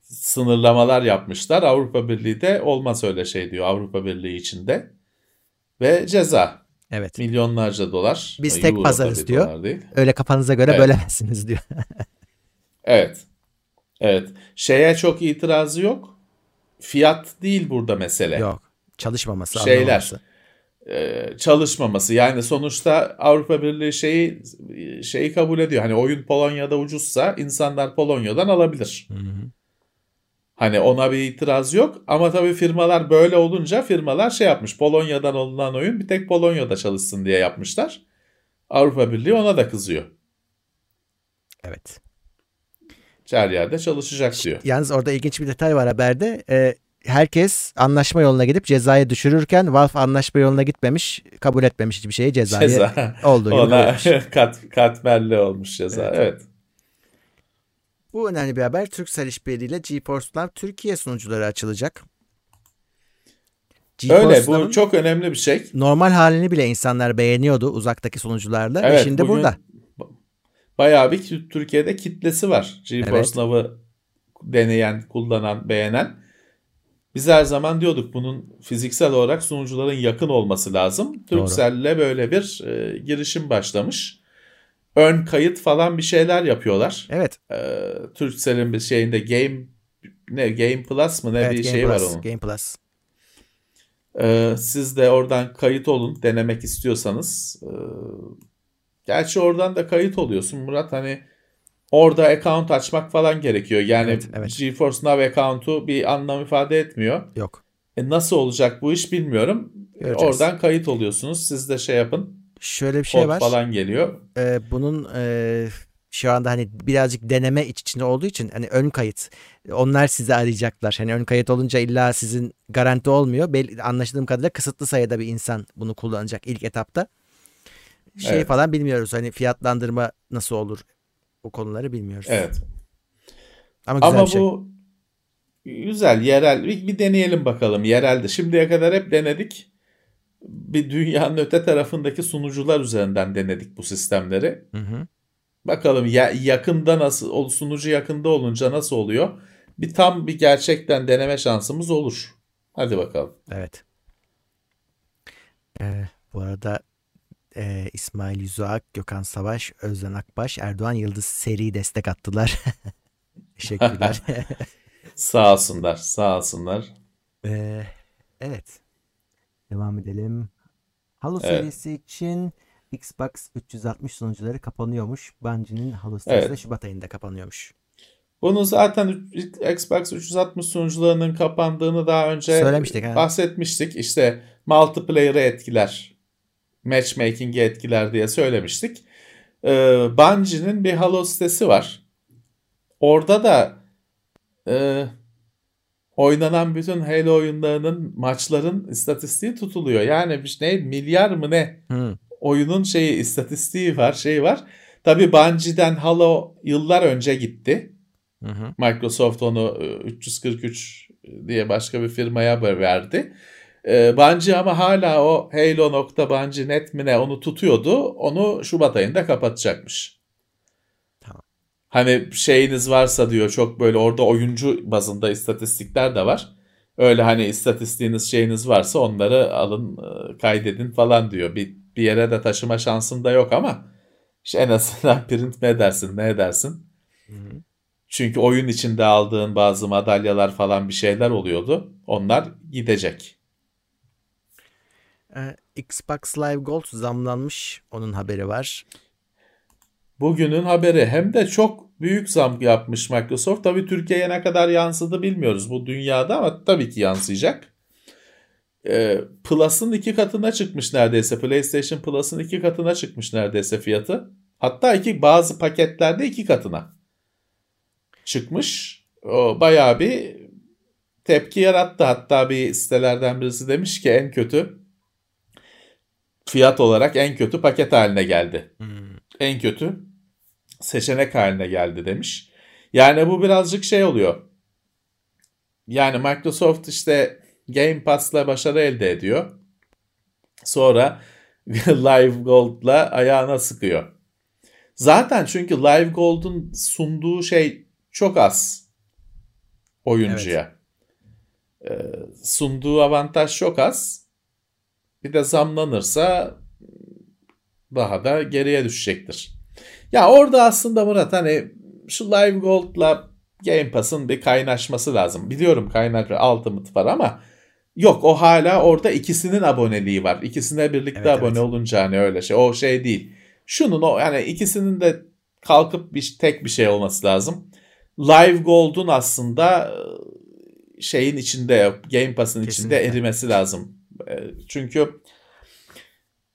Sınırlamalar yapmışlar. Avrupa Birliği de olmaz öyle şey diyor Avrupa Birliği içinde. Ve ceza. Evet. Milyonlarca dolar. Biz tek Euro pazarız diyor. Öyle kafanıza göre evet. Bölemezsiniz diyor. Evet. Evet. Şeye çok itirazı yok. Fiyat değil burada mesele. Yok. Çalışmaması. Şeyler. E, çalışmaması. Yani sonuçta Avrupa Birliği şeyi şeyi kabul ediyor. Hani oyun Polonya'da ucuzsa insanlar Polonya'dan alabilir. Hı hı. Hani ona bir itiraz yok. Ama tabii firmalar böyle olunca firmalar şey yapmış. Polonya'dan alınan oyun bir tek Polonya'da çalışsın diye yapmışlar. Avrupa Birliği ona da kızıyor. Evet. Her yerde çalışacak diyor. Yalnız orada ilginç bir detay var haberde. Ee, herkes anlaşma yoluna gidip cezayı düşürürken Valve anlaşma yoluna gitmemiş, kabul etmemiş hiçbir şeyi cezayı ceza. Olduğu gibi koymuş. Kat, katmerli olmuş ceza. Evet. Evet. Bu önemli bir haber. Turkcell işbirliğiyle GeForce Now Türkiye sunucuları açılacak. GeForce Öyle Now'ın bu çok önemli bir şey. Normal halini bile insanlar beğeniyordu uzaktaki sunucularla. Evet, e şimdi bugün... burada. Bayağı bir Türkiye'de kitlesi var. GeForce evet. Now'ı deneyen, kullanan, beğenen. Biz her zaman diyorduk bunun fiziksel olarak sunucuların yakın olması lazım. Turkcell'le böyle bir e, girişim başlamış. Ön kayıt falan bir şeyler yapıyorlar. Evet. E, Turkcell'in bir şeyinde Game ne Game Plus mı ne evet, bir Game şey Plus, var onun. Game Plus. E, siz de oradan kayıt olun denemek istiyorsanız. E, Gerçi oradan da kayıt oluyorsun Murat. Hani orada account açmak falan gerekiyor. Yani evet, evet. GeForce Now account'u bir anlam ifade etmiyor. Yok. E nasıl olacak bu iş bilmiyorum. Göreceğiz. Oradan kayıt oluyorsunuz. Siz de şey yapın. Şöyle bir şey var. Falan geliyor. Ee, bunun e, şu anda hani birazcık deneme iç içinde olduğu için hani ön kayıt. Onlar sizi arayacaklar. Hani ön kayıt olunca illa sizin garanti olmuyor. Bel- anlaşıldığım kadarıyla kısıtlı sayıda bir insan bunu kullanacak ilk etapta. Şey evet. Falan bilmiyoruz. Hani fiyatlandırma nasıl olur? O konuları bilmiyoruz. Evet. Ama güzel Ama bir şey. Bu güzel yerel bir, bir deneyelim bakalım yerelde. Şimdiye kadar hep denedik. Bir dünyanın öte tarafındaki sunucular üzerinden denedik bu sistemleri. Hı hı. Bakalım ya, yakında nasıl sunucu yakında olunca nasıl oluyor? Bir tam bir gerçekten deneme şansımız olur. Hadi bakalım. Evet. Ee, bu arada Ee, İsmail Yüzüak, Gökhan Savaş, Özden Akbaş, Erdoğan Yıldız seri destek attılar. Teşekkürler. Sağ olsunlar, sağ olsunlar. Ee, evet. Devam edelim. Halo evet. Serisi için Xbox üç yüz altmış sunucuları kapanıyormuş. Bungie'nin Halo serisi evet. Şubat ayında kapanıyormuş. Bunu zaten Xbox üç yüz altmış sunucularının kapandığını daha önce söylemiştik, bahsetmiştik. He. İşte multiplayer'ı etkiler. Matchmaking'i etkiler diye söylemiştik. Ee, Bungie'nin bir Halo sitesi var. Orada da e, oynanan bütün Halo oyunlarının maçların istatistiği tutuluyor. Yani ne milyar mı ne hmm. oyunun şeyi istatistiği var, şey var. Tabii Bungie'den Halo yıllar önce gitti. Hmm. Microsoft onu üç yüz kırk üç diye başka bir firmaya verdi. Bungie ama hala o Halo.Bungie nokta net mi ne onu tutuyordu. Onu Şubat ayında kapatacakmış. Tamam. Hani şeyiniz varsa diyor çok böyle orada oyuncu bazında istatistikler de var. Öyle hani istatistiğiniz şeyiniz varsa onları alın kaydedin falan diyor. Bir, bir yere de taşıma şansın da yok ama işte en azından print mi edersin ne edersin. Hı hı. Çünkü oyun içinde aldığın bazı madalyalar falan bir şeyler oluyordu. Onlar gidecek. Ee, Xbox Live Gold zamlanmış. Onun haberi var. Bugünün haberi. Hem de çok büyük zam yapmış Microsoft. Tabii Türkiye'ye ne kadar yansıdı bilmiyoruz bu dünyada ama tabii ki yansıyacak. Ee, Plus'ın iki katına çıkmış neredeyse. PlayStation Plus'ın iki katına çıkmış neredeyse fiyatı. Hatta iki, bazı paketlerde iki katına çıkmış. O bayağı bir tepki yarattı. Hatta bir sitelerden birisi demiş ki en kötü fiyat olarak en kötü paket haline geldi. Hmm. En kötü seçenek haline geldi demiş. Yani bu birazcık şey oluyor. Yani Microsoft işte Game Pass'la başarı elde ediyor. Sonra Live Gold'la ayağına sıkıyor. Zaten çünkü Live Gold'un sunduğu şey çok az oyuncuya. Evet. Ee, sunduğu avantaj çok az. Bir de zamlanırsa daha da geriye düşecektir. Ya orada aslında Murat hani şu Live Gold'la Game Pass'ın bir kaynaşması lazım. Biliyorum kaynaşma, Ultimate var ama yok o hala orada ikisinin aboneliği var. İkisine birlikte evet, abone evet. olunca hani öyle şey. O şey değil. Şunun o yani ikisinin de kalkıp bir, tek bir şey olması lazım. Live Gold'un aslında şeyin içinde, Game Pass'ın Kesinlikle. içinde erimesi lazım. Çünkü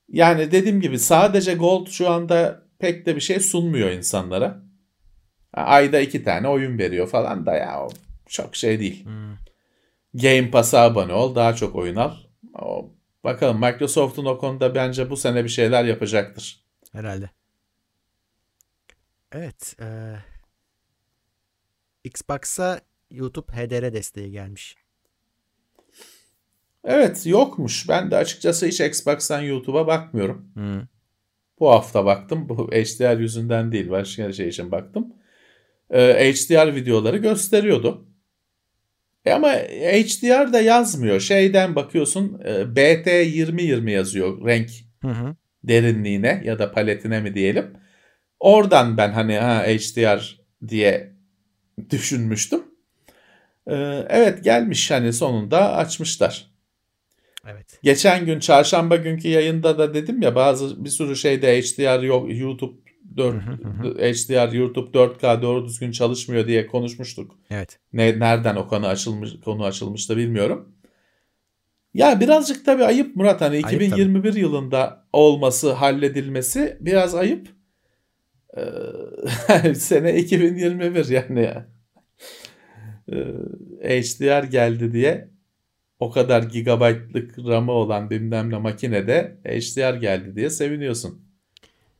yani dediğim gibi sadece Gold şu anda pek de bir şey sunmuyor insanlara. Ayda iki tane oyun veriyor falan da ya çok şey değil. Hmm. Game Pass'a abone ol, daha çok oyun al. Bakalım Microsoft'un o konuda bence bu sene bir şeyler yapacaktır. Herhalde. Evet. E... Xbox'a YouTube H D R desteği gelmiş. Evet yokmuş. Ben de açıkçası hiç Xbox'tan YouTube'a bakmıyorum. Hmm. Bu hafta baktım. Bu H D R yüzünden değil. Başka şey için baktım. Ee, H D R videoları gösteriyordu. E ama H D R da yazmıyor. Şeyden bakıyorsun e, B T yirmi yirmi yazıyor renk hı hı. derinliğine ya da paletine mi diyelim. Oradan ben hani ha, H D R diye düşünmüştüm. Ee, evet gelmiş hani sonunda açmışlar. Evet. Geçen gün çarşamba günkü yayında da dedim ya bazı bir sürü şeyde H D R yok YouTube dört H D R YouTube dört K doğru düzgün çalışmıyor diye konuşmuştuk. Evet. Ne, nereden o konu açılmış konu açılmış da bilmiyorum. Ya birazcık tabii ayıp Murat hani ayıp iki bin yirmi bir tabii. yılında olması halledilmesi biraz ayıp. Ee, sene iki bin yirmi bir yani. Ee, H D R geldi diye o kadar gigabaytlık ramı olan bilmem ne makinede H D R geldi diye seviniyorsun.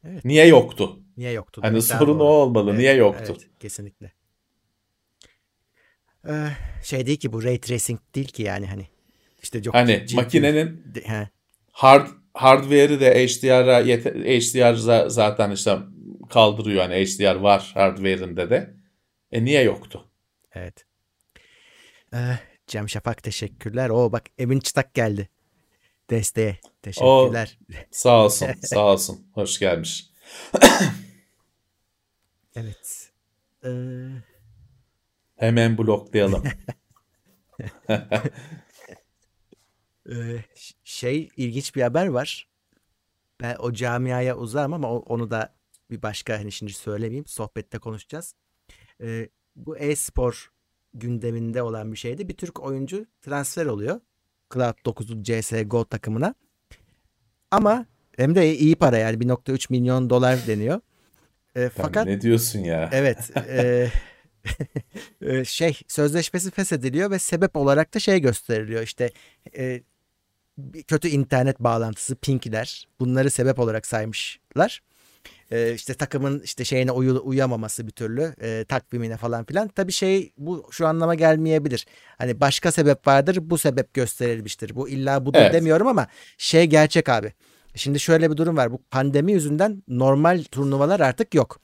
Evet. Niye yoktu? Niye yoktu? Hani sorun o olmalı. Evet, niye yoktu? Evet, kesinlikle. Ee, şey değil ki bu ray tracing değil ki yani hani. İşte çok hani ciddi. Makinenin He. hard hardware'i de H D R'a H D R zaten işte kaldırıyor hani H D R var hardware'inde de. E niye yoktu? Evet. Ee, Cem Şafak teşekkürler. Oo bak Emin Çıtak geldi. Desteğe. Teşekkürler. O, sağ olsun. Sağ olsun. Hoş gelmiş. Evet. Ee... Hemen bloklayalım. ee, şey ilginç bir haber var. Ben o camiaya uzağım ama onu da bir başka hani şimdi söylemeyeyim. Sohbette konuşacağız. Ee, bu e-spor gündeminde olan bir şeydi. Bir Türk oyuncu transfer oluyor. Cloud dokuz'un C S G O takımına. Ama hem de iyi para yani bir virgül üç milyon dolar deniyor. E, fakat ne diyorsun ya? Evet. E, e, şey sözleşmesi feshediliyor ve sebep olarak da şey gösteriliyor işte e, kötü internet bağlantısı, pingler bunları sebep olarak saymışlar. E, işte takımın işte şeyine uy- uyamaması bir türlü e, takvimine falan filan. Tabii şey bu şu anlama gelmeyebilir. Hani başka sebep vardır bu sebep gösterilmiştir. Bu illa budur evet. demiyorum ama şey gerçek abi. Şimdi şöyle bir durum var. Bu pandemi yüzünden normal turnuvalar artık yok.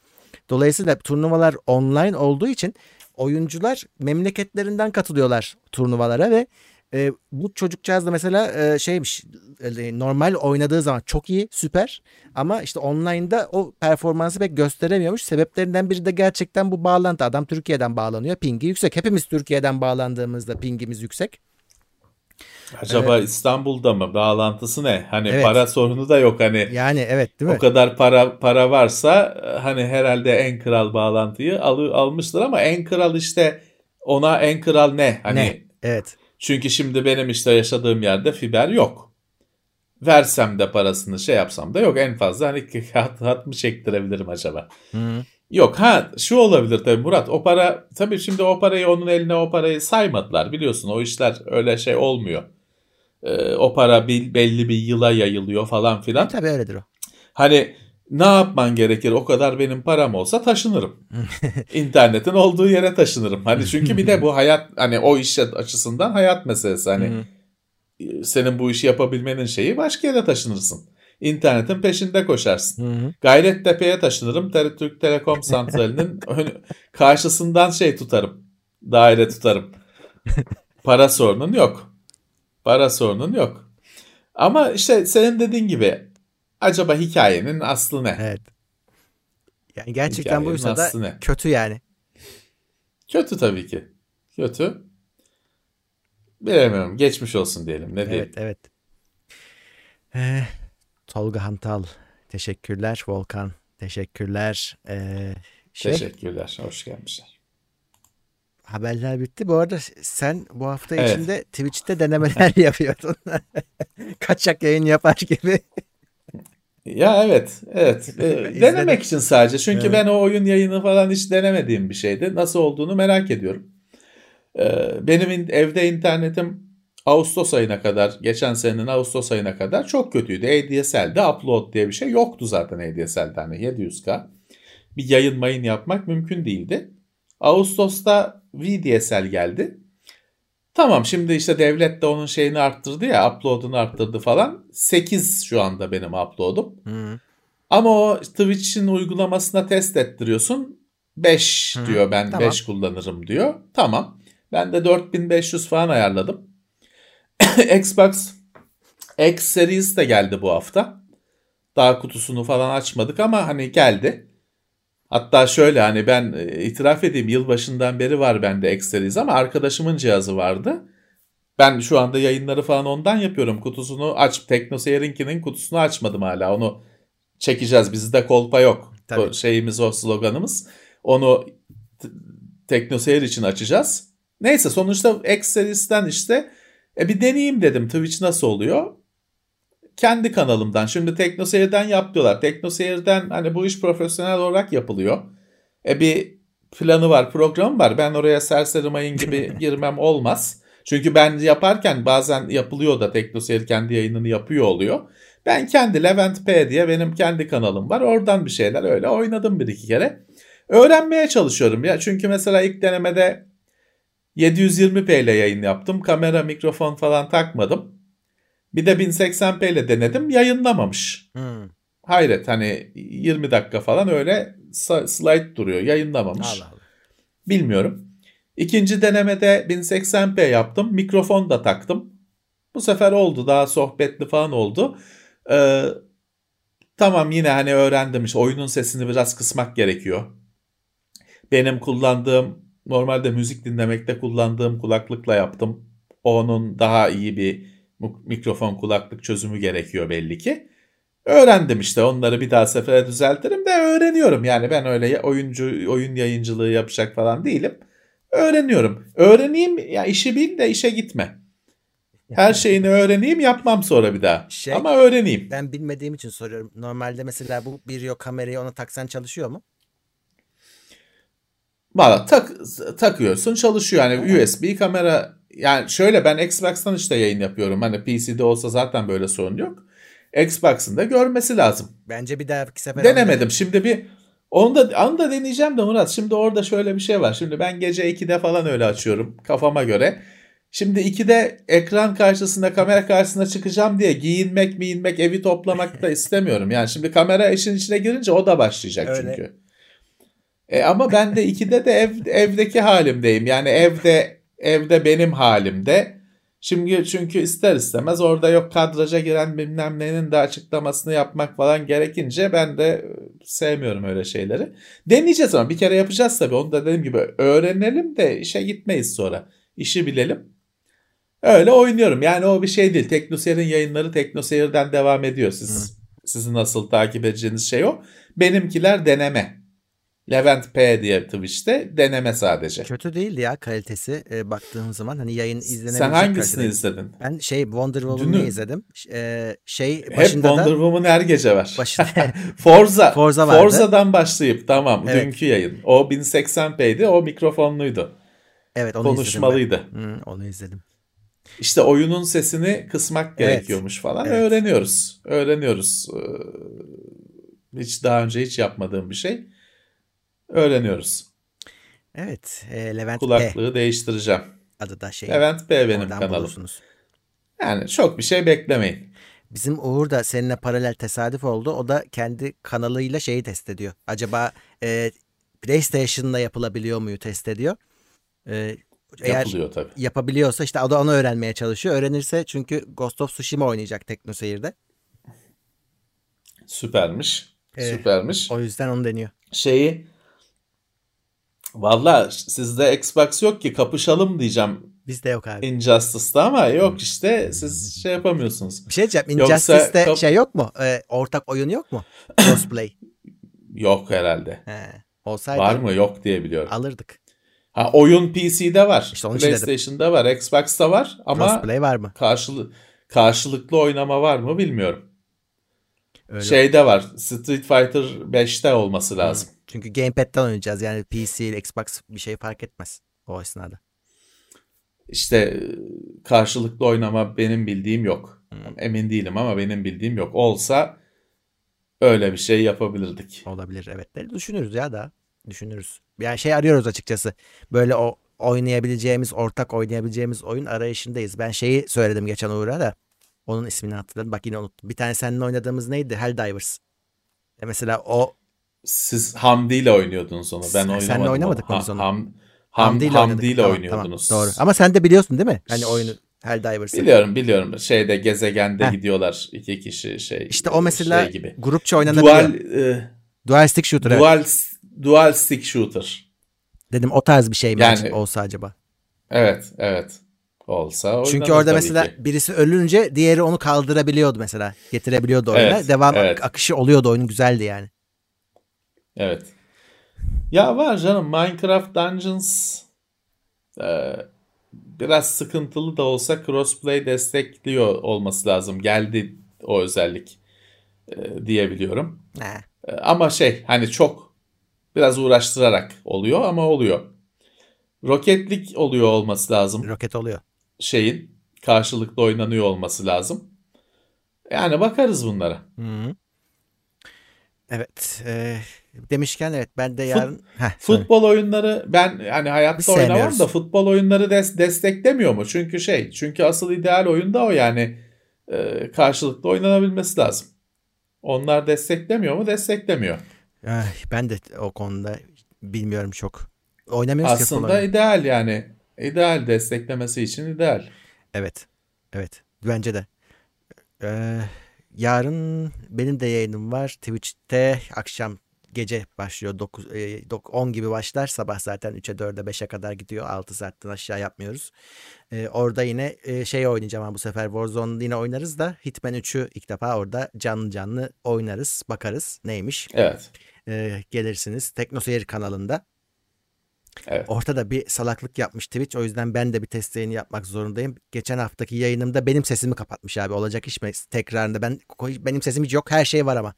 Dolayısıyla turnuvalar online olduğu için oyuncular memleketlerinden katılıyorlar turnuvalara ve E, bu çocukcağız da mesela e, şeymiş, e, normal oynadığı zaman çok iyi, süper, ama işte online'da o performansı pek gösteremiyormuş. Sebeplerinden biri de gerçekten bu bağlantı. Adam Türkiye'den bağlanıyor, pingi yüksek. Hepimiz Türkiye'den bağlandığımızda pingimiz yüksek. Acaba ee, İstanbul'da mı? Bağlantısı ne? Hani evet. Para sorunu da yok hani. Yani evet, değil mi? O kadar para para varsa hani herhalde en kral bağlantıyı al, almıştır ama en kral işte ona en kral ne? Hani ne? Evet. Çünkü şimdi benim işte yaşadığım yerde fiber yok. Versem de parasını şey yapsam da yok. En fazla hani hat, hat mı çektirebilirim acaba? Hı. Yok ha şu olabilir tabii Murat, o para tabii şimdi o parayı onun eline o parayı saymadılar biliyorsun, o işler öyle şey olmuyor. Ee, o para bil, belli bir yıla yayılıyor falan filan. E, tabii öyledir o. Hani ne yapman gerekir, o kadar benim param olsa taşınırım. İnternetin olduğu yere taşınırım. Hani çünkü bir de bu hayat hani o iş açısından hayat meselesi hani senin bu işi yapabilmenin şeyi başka yere taşınırsın. İnternetin peşinde koşarsın. Hı hı. Gayrettepe'ye taşınırım. Ter- Türk Telekom santralinin ön- karşısından şey tutarım. Daire tutarım. Para sorunun yok. Para sorunun yok. Ama işte senin dediğin gibi acaba hikayenin aslı ne? Evet. Yani gerçekten hikayenin buysa da ne? Kötü yani. Kötü tabii ki. Kötü. Bilemiyorum. Geçmiş olsun diyelim. Ne evet, diyelim? Evet, evet. Tolga Hantal teşekkürler. Volkan teşekkürler. Ee, şey, teşekkürler. Hoş gelmişler. Haberler bitti. Bu arada sen bu hafta evet. içinde Twitch'te denemeler yapıyordun. Kaçak yayın yapar gibi. Ya evet. Evet. E, denemek için sadece. Çünkü evet. ben o oyun yayını falan hiç denemediğim bir şeydi. Nasıl olduğunu merak ediyorum. Ee, benim in- evde internetim Ağustos ayına kadar, geçen senenin Ağustos ayına kadar çok kötüydü. A D S L'de upload diye bir şey yoktu zaten A D S L'de. Hani yedi yüz K. Bir yayın mayın yapmak mümkün değildi. Ağustos'ta V D S L geldi. Tamam şimdi işte devlet de onun şeyini arttırdı ya, upload'unu arttırdı falan. sekiz şu anda benim upload'um. Hı. Ama o Twitch'in uygulamasına test ettiriyorsun. beş Hı. diyor, ben tamam. beş kullanırım diyor. Tamam. Ben de dört bin beş yüz falan ayarladım. Xbox X Series de geldi bu hafta. Daha kutusunu falan açmadık ama hani geldi. Hatta şöyle hani ben itiraf edeyim, yılbaşından beri var bende X Series ama arkadaşımın cihazı vardı. Ben şu anda yayınları falan ondan yapıyorum. Kutusunu aç, Tecno Seyir'inkinin kutusunu açmadım hala. Onu çekeceğiz. Bizde kolpa yok. Tabii. Şeyimiz o, sloganımız. Onu t- Tecno Seyir için açacağız. Neyse sonuçta X Series'ten işte E bir deneyeyim dedim, Twitch nasıl oluyor? Kendi kanalımdan. Şimdi Tecno Seyir'den yap diyorlar. Tecno Seyir'den hani bu iş profesyonel olarak yapılıyor. E bir planı var, programı var. Ben oraya serseri mayın gibi girmem olmaz. Çünkü ben yaparken bazen yapılıyor da Tecno Seyir kendi yayınını yapıyor oluyor. Ben kendi Levent P diye benim kendi kanalım var. Oradan bir şeyler öyle oynadım bir iki kere. Öğrenmeye çalışıyorum ya. Çünkü mesela ilk denemede yedi yüz yirmi p ile yayın yaptım. Kamera, mikrofon falan takmadım. Bir de bin seksen p ile denedim. Yayınlamamış. Hmm. Hayret hani yirmi dakika falan öyle slide duruyor. Yayınlamamış. Allah Allah. Bilmiyorum. İkinci denemede bin seksen p yaptım. Mikrofon da taktım. Bu sefer oldu. Daha sohbetli falan oldu. Ee, tamam yine hani öğrendim. İşte oyunun sesini biraz kısmak gerekiyor. Benim kullandığım normalde müzik dinlemekte kullandığım kulaklıkla yaptım. Onun daha iyi bir mikrofon kulaklık çözümü gerekiyor belli ki. Öğrendim işte, onları bir daha sefere düzeltirim de öğreniyorum. Yani ben öyle oyuncu oyun yayıncılığı yapacak falan değilim. Öğreniyorum. Öğreneyim ya, işi bil de işe gitme. Her şeyini öğreneyim, yapmam sonra bir daha. Şey, ama öğreneyim. Ben bilmediğim için soruyorum. Normalde mesela bu video kamerayı ona taksan çalışıyor mu? Valla tak, takıyorsun çalışıyor yani U S B kamera. Yani şöyle ben Xbox'tan işte yayın yapıyorum. Hani P C'de olsa zaten böyle sorun yok. Xbox'ın da görmesi lazım. Bence bir dahaki sefer. Denemedim. Şimdi bir onu da, onu da deneyeceğim de Murat. Şimdi orada şöyle bir şey var. Şimdi ben gece ikide falan öyle açıyorum kafama göre. Şimdi ikide ekran karşısına, kamera karşısına çıkacağım diye giyinmek miyinmek, evi toplamak da istemiyorum. Yani şimdi kamera işin içine girince o da başlayacak öyle. Çünkü. E ama ben de ikide de ev, evdeki halimdeyim. Yani evde evde benim halimde. Şimdi çünkü ister istemez orada yok kadraja giren bilmem nenin de açıklamasını yapmak falan gerekince ben de sevmiyorum öyle şeyleri. Deneyeceğiz ama bir kere yapacağız tabii. Onu da dediğim gibi öğrenelim de işe gitmeyiz sonra. İşi bilelim. Öyle oynuyorum. Yani o bir şey değil. Tecno Seyir'in yayınları Tecno Seyir'den devam ediyor. Siz, hmm. Sizin nasıl takip edeceğiniz şey o. Benimkiler deneme. Levent P diye Twitch'te deneme sadece. Kötü değildi ya kalitesi e, baktığım zaman hani yayın izlenebilecek. Sen hangisini kalitesi izledin? Ben şey Wonder Woman'ı izledim. E, şey hep başında Wonder da Woman her gece var. Başında Forza Forza vardı. Forza'dan başlayıp tamam evet. Dünkü yayın. O bin seksen p'ydi. O mikrofonluydu. Evet, onu konuşmalıydı. Izledim ben. Hı, onu izledim. İşte oyunun sesini kısmak gerekiyormuş evet. Falan evet. Öğreniyoruz. Öğreniyoruz. Hiç daha önce hiç yapmadığım bir şey. Öğreniyoruz. Evet. E, Levent Kulaklığı P. değiştireceğim. Adı da şey. Levent P benim kanalım. Bulursunuz. Yani çok bir şey beklemeyin. Bizim Uğur da seninle paralel tesadüf oldu. O da kendi kanalıyla şeyi test ediyor. Acaba e, PlayStation'la yapılabiliyor muyu test ediyor. E, Yapılıyor eğer tabii. Yapabiliyorsa işte o da onu öğrenmeye çalışıyor. Öğrenirse çünkü Ghost of Tsushima oynayacak Tecno Seyir'de. Süpermiş. E, Süpermiş. O yüzden onu deniyor. Şeyi Valla sizde Xbox yok ki kapışalım diyeceğim. Bizde yok abi. Injustice'da ama yok işte siz şey yapamıyorsunuz. Bir şey diyeceğim. Injustice'de kap- şey yok mu? Ee, ortak oyun yok mu? Crossplay. Yok herhalde. He, olsaydı. Var mı? Yok diye biliyorum. Alırdık. Ha oyun P C'de var. İşte PlayStation'da var. Xbox'ta var ama Crossplay var mı? Karşılı- karşılıklı oynama var mı bilmiyorum. Öyle Şeyde oldu. Var. Street Fighter beşte olması lazım. Hı. Çünkü Gamepad'den oynayacağız. Yani P C ile Xbox bir şey fark etmez o esnada. İşte karşılıklı oynama benim bildiğim yok. Hmm. Emin değilim ama benim bildiğim yok. Olsa öyle bir şey yapabilirdik. Olabilir evet. Düşünürüz ya da. Düşünürüz. Yani şey arıyoruz açıkçası. Böyle o oynayabileceğimiz, ortak oynayabileceğimiz oyun arayışındayız. Ben şeyi söyledim geçen Uğur'a da. Onun ismini hatırladım. Bak yine unuttum. Bir tane seninle oynadığımız neydi? Helldivers. Mesela o siz Hamdi ile oynuyordunuz onu. Ben sen, oynamadım. Senle oynamadık mı biz onu? Ha, ham, ham, Hamdi ile Hamdi ile tamam, oynuyordunuz. Tamam, doğru. Ama sen de biliyorsun değil mi? Hani oyunu Helldivers'ı. Biliyorum biliyorum. Şeyde gezegende Heh. gidiyorlar iki kişi şey. İşte o mesela şey gibi. Grupça oynanabiliyor. Dual, e, dual stick shooter. Dual evet. dual stick shooter. Dedim o tarz bir şey mi yani, olsa acaba? Evet evet. Olsa çünkü orada mesela ki. Birisi ölünce diğeri onu kaldırabiliyordu mesela. Getirebiliyordu oyuna. Evet, Devam evet. akışı oluyordu oyunun güzeldi yani. Evet. Ya var canım Minecraft Dungeons e, biraz sıkıntılı da olsa crossplay destekliyor olması lazım. Geldi o özellik e, diyebiliyorum. E, ama şey hani çok biraz uğraştırarak oluyor ama oluyor. Roketlik oluyor olması lazım. Roket oluyor. Şeyin karşılıklı oynanıyor olması lazım. Yani bakarız bunlara. Hı-hı. Evet. E, demişken evet ben de yarın... Fut, Heh, futbol sorry. oyunları ben hani hayatta Biz oynamam da futbol oyunları des, desteklemiyor mu? Çünkü şey çünkü asıl ideal oyunda o yani e, karşılıklı oynanabilmesi lazım. Onlar desteklemiyor mu? Desteklemiyor. Ay, ben de o konuda bilmiyorum çok. Oynamıyoruz aslında ideal yani. İdeal desteklemesi için ideal. Evet. Evet. Bence de. Ee, yarın benim de yayınım var. Twitch'te akşam gece başlıyor. dokuz, on gibi başlar. Sabah zaten üçe dörde beşe kadar gidiyor. altı saatten aşağı yapmıyoruz. Ee, orada yine şey oynayacağım. Bu sefer Warzone yine oynarız da Hitman üçü ilk defa orada canlı canlı oynarız. Bakarız neymiş. Evet. Ee, gelirsiniz. Tecno Seyir kanalında. Evet. Ortada bir salaklık yapmış Twitch. O yüzden ben de bir test yayını yapmak zorundayım. Geçen haftaki yayınımda benim sesimi kapatmış abi. Olacak iş mi? Tekrarında ben benim sesim hiç yok. Her şey var ama.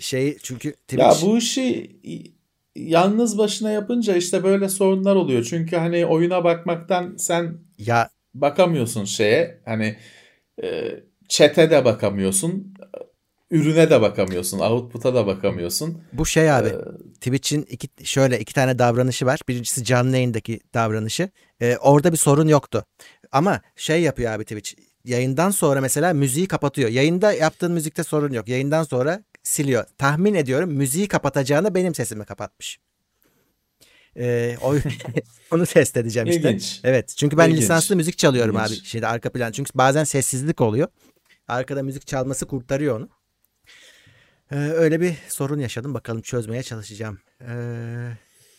Şey çünkü Twitch... Ya bu işi yalnız başına yapınca işte böyle sorunlar oluyor. Çünkü hani oyuna bakmaktan sen ya bakamıyorsun şeye. Hani chat'e de bakamıyorsun. Ürüne de bakamıyorsun. Output'a da bakamıyorsun. Bu şey abi. Ee, Twitch'in iki, şöyle iki tane davranışı var. Birincisi canlı yayındaki davranışı. Ee, orada bir sorun yoktu. Ama şey yapıyor abi Twitch. Yayından sonra mesela müziği kapatıyor. Yayında yaptığın müzikte sorun yok. Yayından sonra siliyor. Tahmin ediyorum müziği kapatacağına benim sesimi kapatmış. Ee, onu test edeceğim işte. İlginç. Evet. Çünkü ben İlginç. lisanslı müzik çalıyorum İlginç. abi. Şeyde arka plan. Çünkü bazen sessizlik oluyor. Arkada müzik çalması kurtarıyor onu. Ee, öyle bir sorun yaşadım. Bakalım çözmeye çalışacağım. Ee,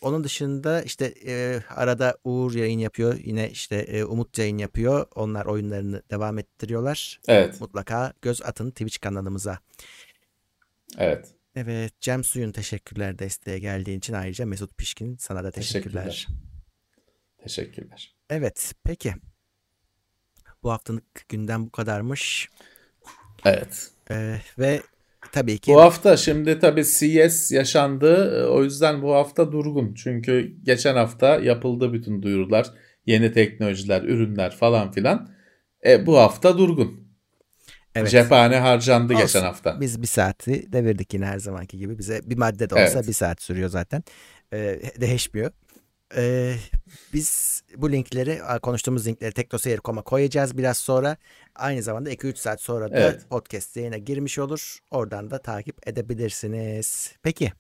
onun dışında işte e, arada Uğur yayın yapıyor. Yine işte e, Umut yayın yapıyor. Onlar oyunlarını devam ettiriyorlar. Evet. Mutlaka göz atın Twitch kanalımıza. Evet. Evet, Cem Suyun teşekkürler desteğe geldiğin için, ayrıca Mesut Pişkin sana da teşekkürler. Teşekkürler. Teşekkürler. Evet, peki. Bu haftalık gündem bu kadarmış. Evet. Ee, ve tabii ki... Bu hafta şimdi tabii C E S yaşandı. O yüzden bu hafta durgun. Çünkü geçen hafta yapıldı bütün duyurular. Yeni teknolojiler, ürünler falan filan. E, bu hafta durgun. Evet. Cephane harcandı olsun. Geçen hafta. Biz bir saati devirdik yine her zamanki gibi. Bize bir madde de olsa evet. bir saat sürüyor zaten. Ee, değişmiyor. Ee, biz bu linkleri, konuştuğumuz linkleri teknoseyir nokta com'a koyacağız biraz sonra. Aynı zamanda iki üç saat sonra da evet. podcast yayına girmiş olur. Oradan da takip edebilirsiniz. Peki.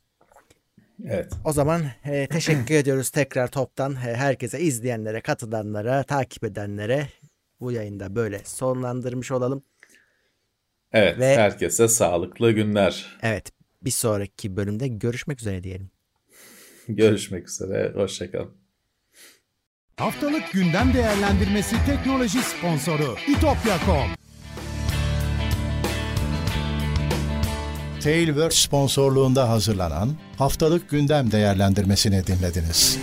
Evet. O zaman e, teşekkür ediyoruz tekrar toptan. E, herkese, izleyenlere, katılanlara, takip edenlere bu yayında böyle sonlandırmış olalım. Evet. Ve herkese sağlıklı günler. Evet. Bir sonraki bölümde görüşmek üzere diyelim. Görüşmek üzere. Hoşçakalın. Haftalık gündem değerlendirmesi teknoloji sponsoru İtopya nokta com. Tailverse sponsorluğunda hazırlanan haftalık gündem değerlendirmesini dinlediniz.